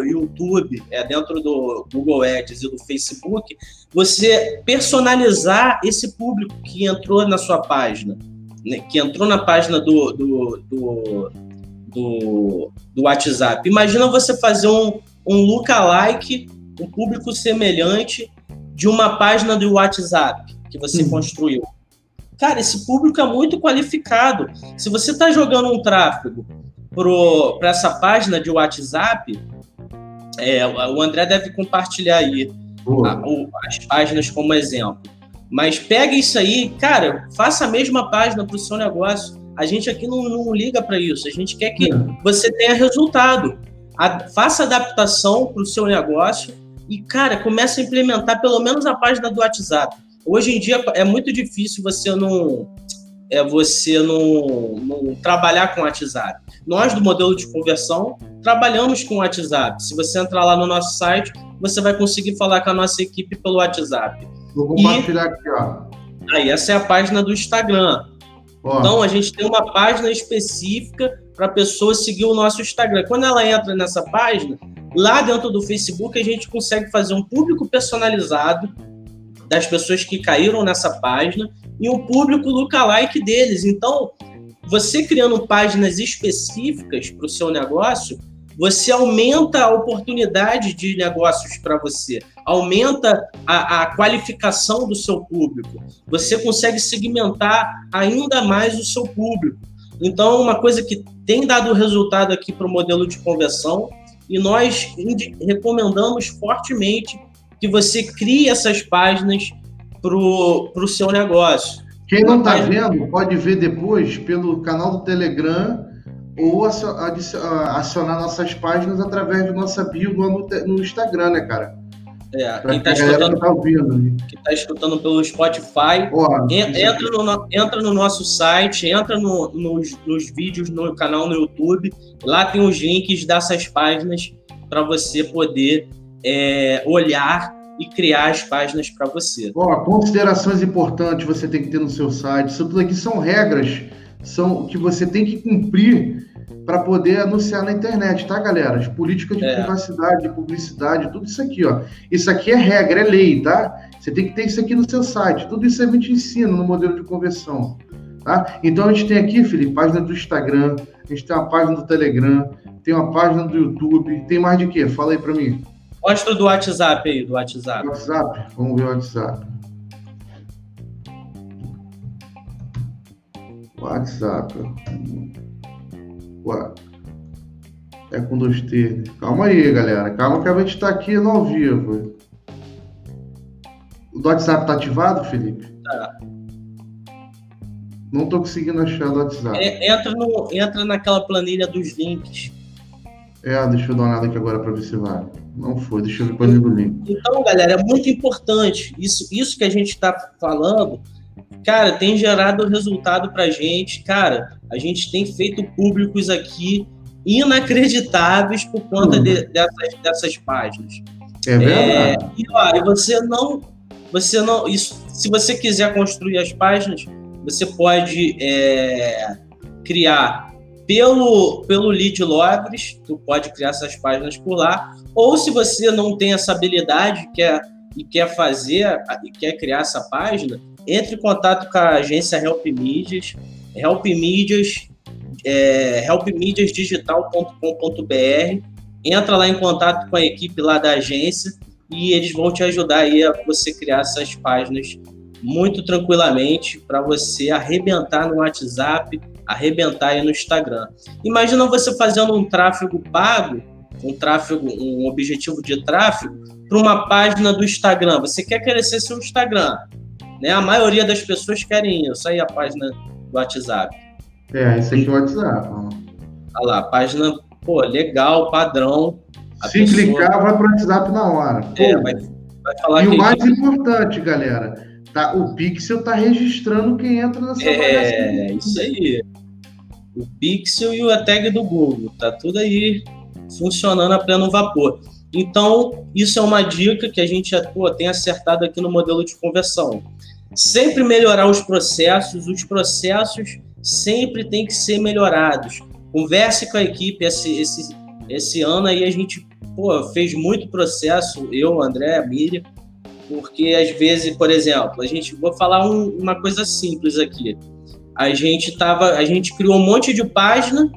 YouTube, dentro do Google Ads e do Facebook, você personalizar esse público que entrou na sua página, né? Que entrou na página do WhatsApp. Imagina você fazer um lookalike, um público semelhante de uma página do WhatsApp que você construiu. Cara, esse público é muito qualificado. Se você está jogando um tráfego para essa página de WhatsApp, o André deve compartilhar aí as páginas como exemplo. Mas pega isso aí, cara, faça a mesma página para o seu negócio. A gente aqui não liga para isso, a gente quer que você tenha resultado. Faça adaptação para o seu negócio e, cara, começa a implementar pelo menos a página do WhatsApp. Hoje em dia é muito difícil você não trabalhar com WhatsApp. Nós, do modelo de conversão, trabalhamos com WhatsApp. Se você entrar lá no nosso site, você vai conseguir falar com a nossa equipe pelo WhatsApp. Vou compartilhar aqui, ó. Aí, essa é a página do Instagram. Ó. Então, a gente tem uma página específica para a pessoa seguir o nosso Instagram. Quando ela entra nessa página, lá dentro do Facebook, a gente consegue fazer um público personalizado das pessoas que caíram nessa página e um público lookalike deles. Então, você criando páginas específicas para o seu negócio, você aumenta a oportunidade de negócios para você, aumenta a qualificação do seu público, você consegue segmentar ainda mais o seu público. Então, uma coisa que tem dado resultado aqui para o modelo de conversão, e nós recomendamos fortemente que você crie essas páginas para o seu negócio. Quem não está vendo, pode ver depois pelo canal do Telegram ou acionar nossas páginas através da nossa bio no Instagram, né, cara? É, quem está escutando pelo Spotify, entra no nosso site, entra nos vídeos no canal no YouTube, lá tem os links dessas páginas para você poder olhar e criar as páginas para você. Ó, considerações importantes você tem que ter no seu site. Isso tudo aqui são regras, são que você tem que cumprir para poder anunciar na internet, tá, galera? As políticas de privacidade, de publicidade, tudo isso aqui, ó. Isso aqui é regra, é lei, tá? Você tem que ter isso aqui no seu site. Tudo isso a gente ensina no modelo de conversão, tá? Então a gente tem aqui, Felipe, página do Instagram, a gente tem uma página do Telegram, tem uma página do YouTube, tem mais de quê? Fala aí para mim. Mostra do WhatsApp aí, do WhatsApp. WhatsApp, vamos ver o WhatsApp. WhatsApp. É com 2T. Calma aí, galera. Calma que a gente tá aqui no ao vivo. O do WhatsApp tá ativado, Felipe? Tá. Não tô conseguindo achar do WhatsApp. Entra naquela planilha dos links. Deixa eu dar uma olhada aqui agora para ver se vai. Não foi, deixa eu ver para o link. Então, galera, é muito importante. Isso que a gente está falando, cara, tem gerado resultado para a gente. Cara, a gente tem feito públicos aqui inacreditáveis por conta dessas páginas. É verdade. E olha, você não. Isso, se você quiser construir as páginas, você pode criar pelo Lead Lovers, tu pode criar essas páginas por lá, ou se você não tem essa habilidade e quer criar essa página, entre em contato com a agência helpmídiasdigital.com.br, entra lá em contato com a equipe lá da agência e eles vão te ajudar aí a você criar essas páginas muito tranquilamente para você arrebentar no WhatsApp, arrebentar aí no Instagram. Imagina você fazendo um tráfego pago, um objetivo de tráfego para uma página do Instagram. Você quer crescer seu Instagram, né? A maioria das pessoas querem isso. Aí a página do WhatsApp. Esse aqui é o WhatsApp. Olha lá, página, legal, padrão. Se clicar, vai para o WhatsApp na hora. Vai falar e o mais importante, galera... Tá, o Pixel tá registrando quem entra nessa página. Isso aí. O Pixel e a tag do Google. Tá tudo aí funcionando a pleno vapor. Então, isso é uma dica que a gente tem acertado aqui no modelo de conversão. Sempre melhorar os processos. Os processos sempre tem que ser melhorados. Converse com a equipe. Esse ano aí a gente fez muito processo. Eu, André, Miriam. Porque, às vezes, por exemplo, vou falar uma coisa simples aqui. A gente criou um monte de página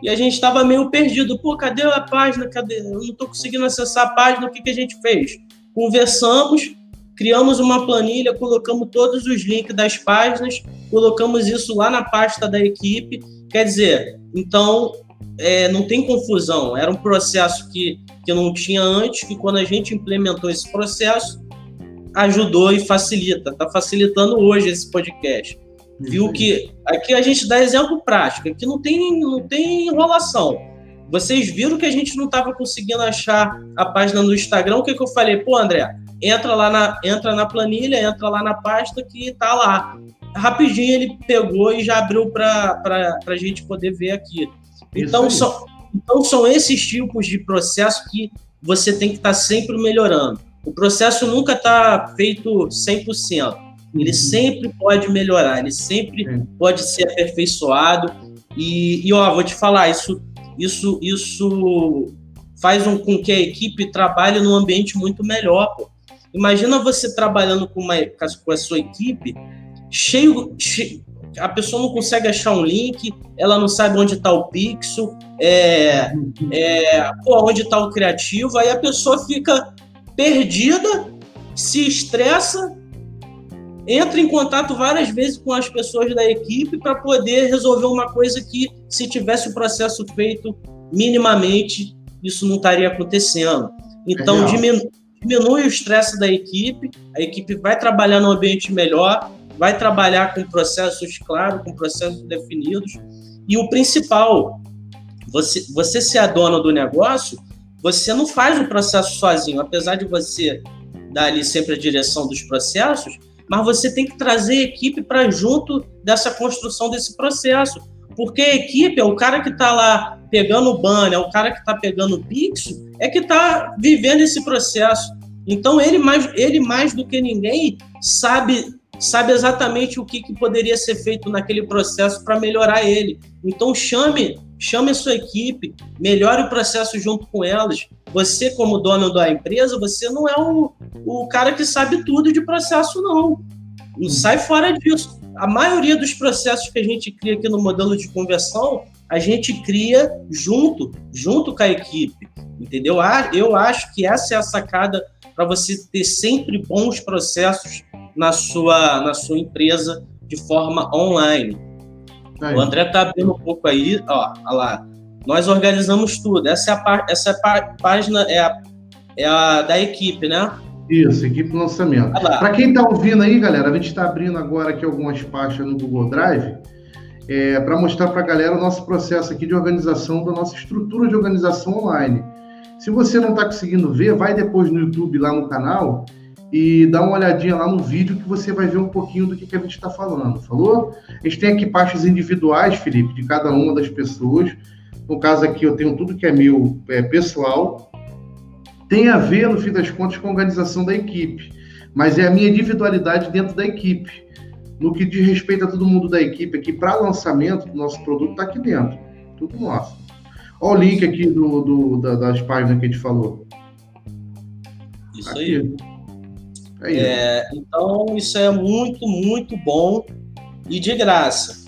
e a gente estava meio perdido. Cadê a página? Eu não estou conseguindo acessar a página. O que a gente fez? Conversamos, criamos uma planilha, colocamos todos os links das páginas, colocamos isso lá na pasta da equipe. Quer dizer, então... não tem confusão, era um processo que não tinha antes, que quando a gente implementou esse processo, ajudou e facilita, está facilitando hoje esse podcast. Viu que aqui a gente dá exemplo prático, aqui não tem enrolação. Vocês viram que a gente não estava conseguindo achar a página no Instagram, o que que eu falei? Pô, André, entra na planilha, entra lá na pasta que tá lá. Rapidinho ele pegou e já abriu para a gente poder ver aqui. Então são esses tipos de processo que você tem que estar sempre melhorando. O processo nunca está feito 100%. Ele sempre pode melhorar, ele sempre pode ser aperfeiçoado. E ó, vou te falar, isso faz com que a equipe trabalhe num ambiente muito melhor, pô. Imagina você trabalhando com a sua equipe, cheio, a pessoa não consegue achar um link, ela não sabe onde está o pixel, onde está o criativo, aí a pessoa fica perdida, se estressa, entra em contato várias vezes com as pessoas da equipe para poder resolver uma coisa que, se tivesse o processo feito minimamente, isso não estaria acontecendo. Então, diminui o estresse da equipe, a equipe vai trabalhar num ambiente melhor, vai trabalhar com processos claros, com processos definidos, e o principal, você ser a dona do negócio, você não faz o processo sozinho, apesar de você dar ali sempre a direção dos processos, mas você tem que trazer a equipe para junto dessa construção desse processo, porque a equipe é o cara que está lá pegando o banner, é o cara que está pegando o pixel, é que está vivendo esse processo. Então, ele mais do que ninguém sabe exatamente o que poderia ser feito naquele processo para melhorar ele. Então, chame a sua equipe, melhore o processo junto com elas. Você, como dono da empresa, você não é o cara que sabe tudo de processo, não. Não sai fora disso. A maioria dos processos que a gente cria aqui no modelo de conversão, a gente cria junto com a equipe, entendeu? Eu acho que essa é a sacada para você ter sempre bons processos na sua empresa de forma online. Aí. O André está abrindo um pouco aí, ó lá. Nós organizamos tudo. Essa página é a da equipe, né? Isso, equipe de lançamento. Para quem está ouvindo aí, galera, a gente está abrindo agora aqui algumas pastas no Google Drive para mostrar para a galera o nosso processo aqui de organização, da nossa estrutura de organização online. Se você não está conseguindo ver, vai depois no YouTube, lá no canal, e dá uma olhadinha lá no vídeo que você vai ver um pouquinho do que a gente está falando, falou? A gente tem aqui pastas individuais, Felipe, de cada uma das pessoas. No caso aqui, eu tenho tudo que é meu pessoal. Tem a ver, no fim das contas, com a organização da equipe, mas é a minha individualidade dentro da equipe. No que diz respeito a todo mundo da equipe aqui, para lançamento do nosso produto, está aqui dentro. Tudo nosso. Olha o link aqui das páginas que a gente falou. Isso aqui. Aí. Então, isso é muito, muito bom e de graça.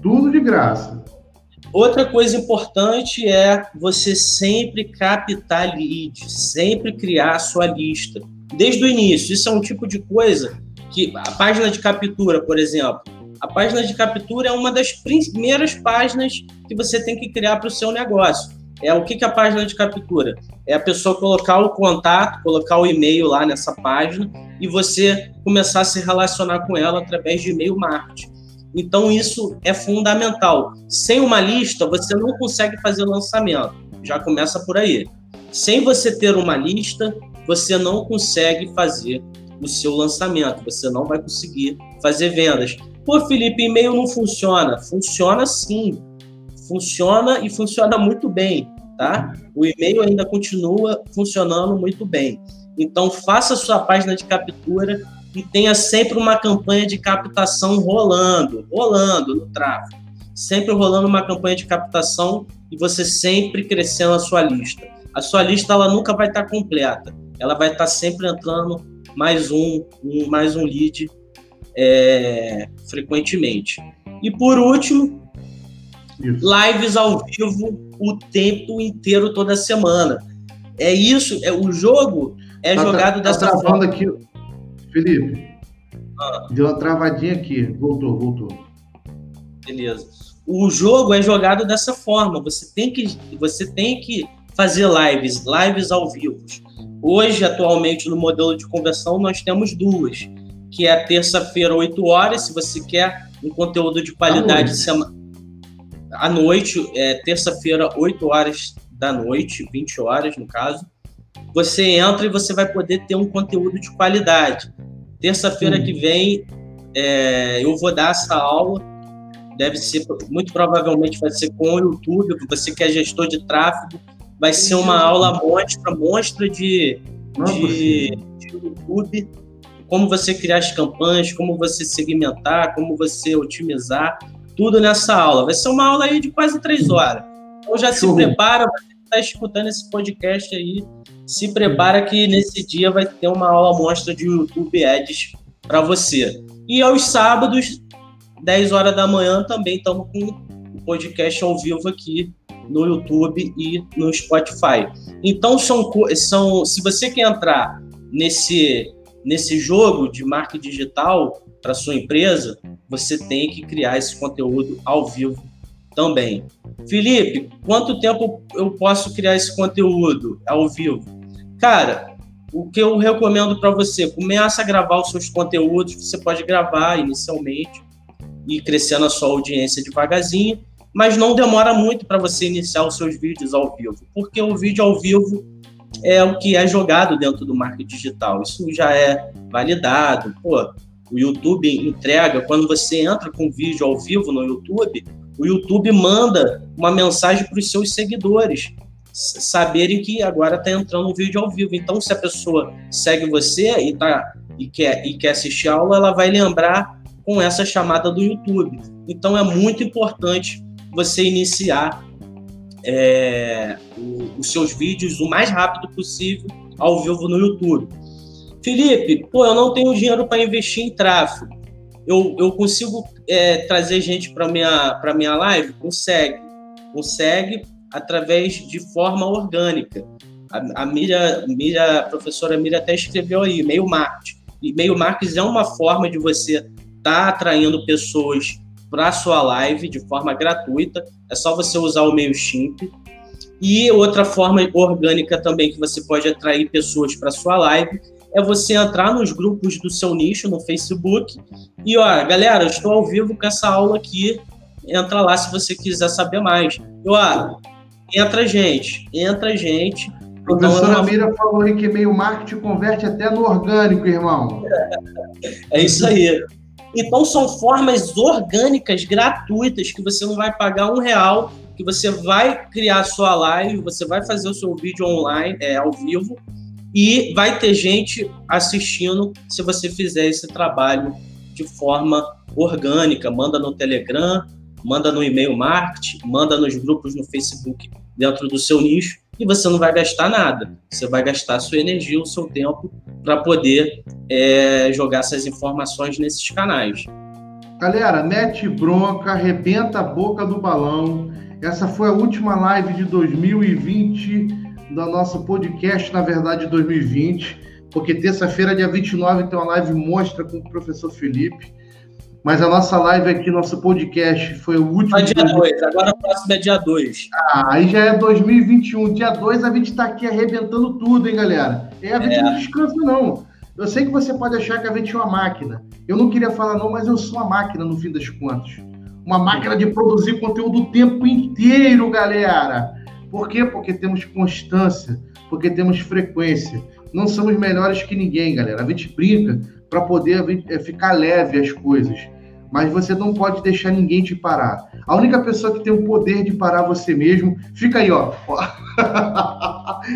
Tudo de graça. Outra coisa importante é você sempre captar lead, sempre criar a sua lista. Desde o início, isso é um tipo de coisa que a página de captura, por exemplo, a página de captura é uma das primeiras páginas que você tem que criar para o seu negócio. O que é a página de captura? É a pessoa colocar o contato, colocar o e-mail lá nessa página e você começar a se relacionar com ela através de e-mail marketing. Então, isso é fundamental. Sem uma lista, você não consegue fazer lançamento. Já começa por aí. Sem você ter uma lista, você não consegue fazer o seu lançamento. Você não vai conseguir fazer vendas. Pô, Felipe, e-mail não funciona. Funciona sim. Funciona e funciona muito bem, tá? O e-mail ainda continua funcionando muito bem. Então, faça a sua página de captura e tenha sempre uma campanha de captação rolando no tráfego. Sempre rolando uma campanha de captação e você sempre crescendo a sua lista. A sua lista, ela nunca vai estar completa. Ela vai estar sempre entrando mais um lead frequentemente. E por último, lives ao vivo o tempo inteiro, toda semana. É isso, o jogo é jogado dessa forma. Aqui. Felipe, deu uma travadinha aqui, voltou. Beleza. O jogo é jogado dessa forma, você tem que fazer lives ao vivo. Hoje, atualmente, no modelo de conversão, nós temos duas, que é terça-feira, 8 horas, se você quer um conteúdo de qualidade à noite, terça-feira, 8 horas da noite, 20 horas, no caso, você entra e você vai poder ter um conteúdo de qualidade. Terça-feira que vem, eu vou dar essa aula, deve ser, muito provavelmente vai ser com o YouTube, você que é gestor de tráfego, vai ser uma aula mostra de YouTube, como você criar as campanhas, como você segmentar, como você otimizar, tudo nessa aula. Vai ser uma aula aí de quase 3 horas. Então já se prepara, você que está escutando esse podcast aí, se prepara que nesse dia vai ter uma aula mostra de YouTube Ads para você. E aos sábados, 10 horas da manhã, também estamos com o podcast ao vivo aqui no YouTube e no Spotify. Então, se você quer entrar nesse jogo de marketing digital para sua empresa, você tem que criar esse conteúdo ao vivo também. Felipe, quanto tempo eu posso criar esse conteúdo ao vivo? Cara, o que eu recomendo para você, começa a gravar os seus conteúdos, você pode gravar inicialmente e crescendo a sua audiência devagarzinho, mas não demora muito para você iniciar os seus vídeos ao vivo, porque o vídeo ao vivo é o que é jogado dentro do marketing digital, isso já é validado. O YouTube entrega, quando você entra com vídeo ao vivo no YouTube, o YouTube manda uma mensagem para os seus seguidores saberem que agora está entrando um vídeo ao vivo. Então, se a pessoa segue você e quer assistir a aula, ela vai lembrar com essa chamada do YouTube. Então, é muito importante você iniciar os seus vídeos o mais rápido possível ao vivo no YouTube. Felipe, eu não tenho dinheiro para investir em tráfego. Eu consigo trazer gente para minha live? Consegue através de forma orgânica. A professora Miriam até escreveu aí, e-mail marketing. E-mail marketing é uma forma de você tá atraindo pessoas para sua live de forma gratuita, é só você usar o MailChimp. E outra forma orgânica também que você pode atrair pessoas para sua live é você entrar nos grupos do seu nicho no Facebook e, galera, eu estou ao vivo com essa aula aqui, entra lá se você quiser saber mais. Entra gente. Professora Mira falou aí que e-mail marketing converte até no orgânico, irmão. É isso aí. Então, são formas orgânicas, gratuitas, que você não vai pagar R$1, que você vai criar a sua live, você vai fazer o seu vídeo online, ao vivo, e vai ter gente assistindo se você fizer esse trabalho de forma orgânica. Manda no Telegram, manda no e-mail marketing, manda nos grupos no Facebook dentro do seu nicho, e você não vai gastar nada. Você vai gastar a sua energia, o seu tempo, para poder jogar essas informações nesses canais. Galera, mete bronca, arrebenta a boca do balão. Essa foi a última live de 2020 da nossa podcast, na verdade, 2020, porque terça-feira, dia 29, tem uma live mostra com o professor Felipe. Mas a nossa live aqui, nosso podcast, foi o último... É dia 2, agora o próximo é dia 2. Aí já é 2021. Dia 2 a gente tá aqui arrebentando tudo, hein, galera? A gente não descansa, não. Eu sei que você pode achar que a gente é uma máquina. Eu não queria falar, não, mas eu sou uma máquina, no fim das contas. Uma máquina de produzir conteúdo o tempo inteiro, galera. Por quê? Porque temos constância, porque temos frequência. Não somos melhores que ninguém, galera. A gente brinca para poder ficar leve as coisas. Mas você não pode deixar ninguém te parar. A única pessoa que tem o poder de parar você mesmo... Fica aí, ó.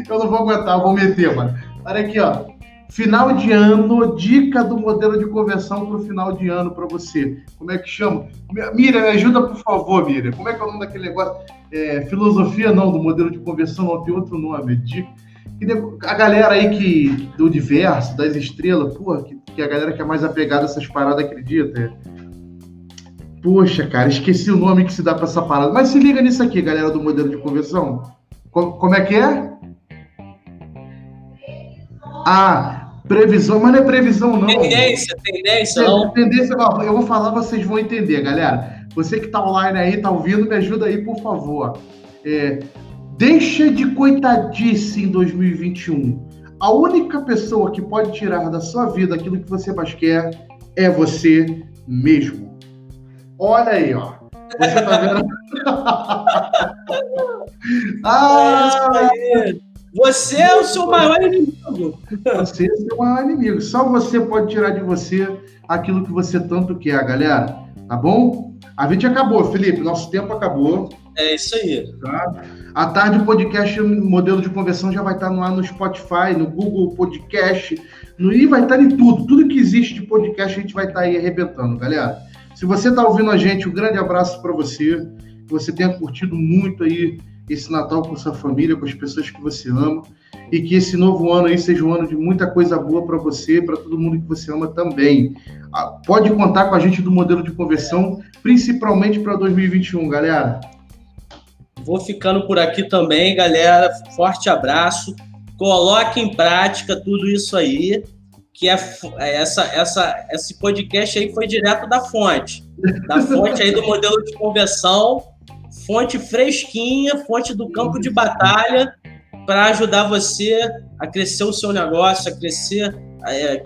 Eu não vou aguentar, vou meter, mano. Olha aqui, ó. Final de ano, dica do modelo de conversão para o final de ano para você. Como é que chama? Miriam, me ajuda, por favor, Miriam. Como é que é o nome daquele negócio? Filosofia não, do modelo de conversão não, tem outro nome. A galera aí do universo, das estrelas, que a galera que é mais apegada a essas paradas acredita. Poxa, cara, esqueci o nome que se dá pra essa parada. Mas se liga nisso aqui, galera do modelo de conversão. Como é que é? Previsão. Mas não é previsão, não. Tendência, não. Tendência, ó, eu vou falar, vocês vão entender, galera. Você que tá online aí, tá ouvindo, me ajuda aí, por favor. Deixa de coitadice em 2021. A única pessoa que pode tirar da sua vida aquilo que você mais quer é você mesmo. Olha aí, ó. Você tá vendo? Ah, você é o seu maior inimigo. Você é o seu maior inimigo. Só você pode tirar de você aquilo que você tanto quer, galera. Tá bom? A gente acabou, Felipe. Nosso tempo acabou. É isso aí. Tá? À tarde, o podcast Modelo de Conversão já vai estar lá no Spotify, no Google Podcast, e vai estar em tudo. Tudo que existe de podcast, a gente vai estar aí arrebentando, galera. Se você está ouvindo a gente, um grande abraço para você. Que você tenha curtido muito aí esse Natal com sua família, com as pessoas que você ama. E que esse novo ano aí seja um ano de muita coisa boa para você, para todo mundo que você ama também. Pode contar com a gente do Modelo de Conversão, principalmente para 2021, galera. Vou ficando por aqui também, galera. Forte abraço. Coloque em prática tudo isso aí, que esse podcast aí foi direto da fonte. Da fonte aí do Modelo de Conversão. Fonte fresquinha, fonte do campo de batalha, para ajudar você a crescer o seu negócio, a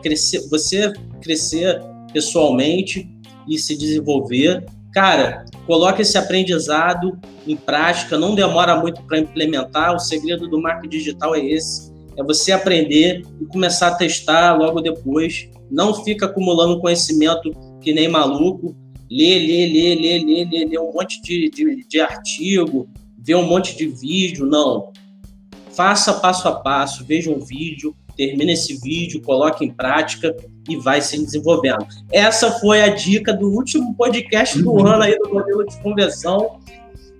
crescer pessoalmente e se desenvolver. Cara, coloque esse aprendizado em prática, não demora muito para implementar. O segredo do marketing digital é esse, é você aprender e começar a testar logo depois. Não fica acumulando conhecimento que nem maluco, lê um monte de artigo, vê um monte de vídeo, não. Faça passo a passo, veja um vídeo, termina esse vídeo, coloque em prática e vai se desenvolvendo. Essa foi a dica do último podcast do ano aí do Modelo de Conversão.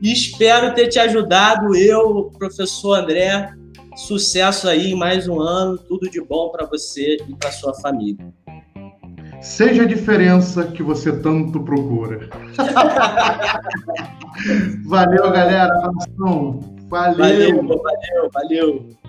Espero ter te ajudado, eu, professor André. Sucesso aí em mais um ano, tudo de bom para você e para sua família. Seja a diferença que você tanto procura. Valeu, galera. Valeu. Valeu.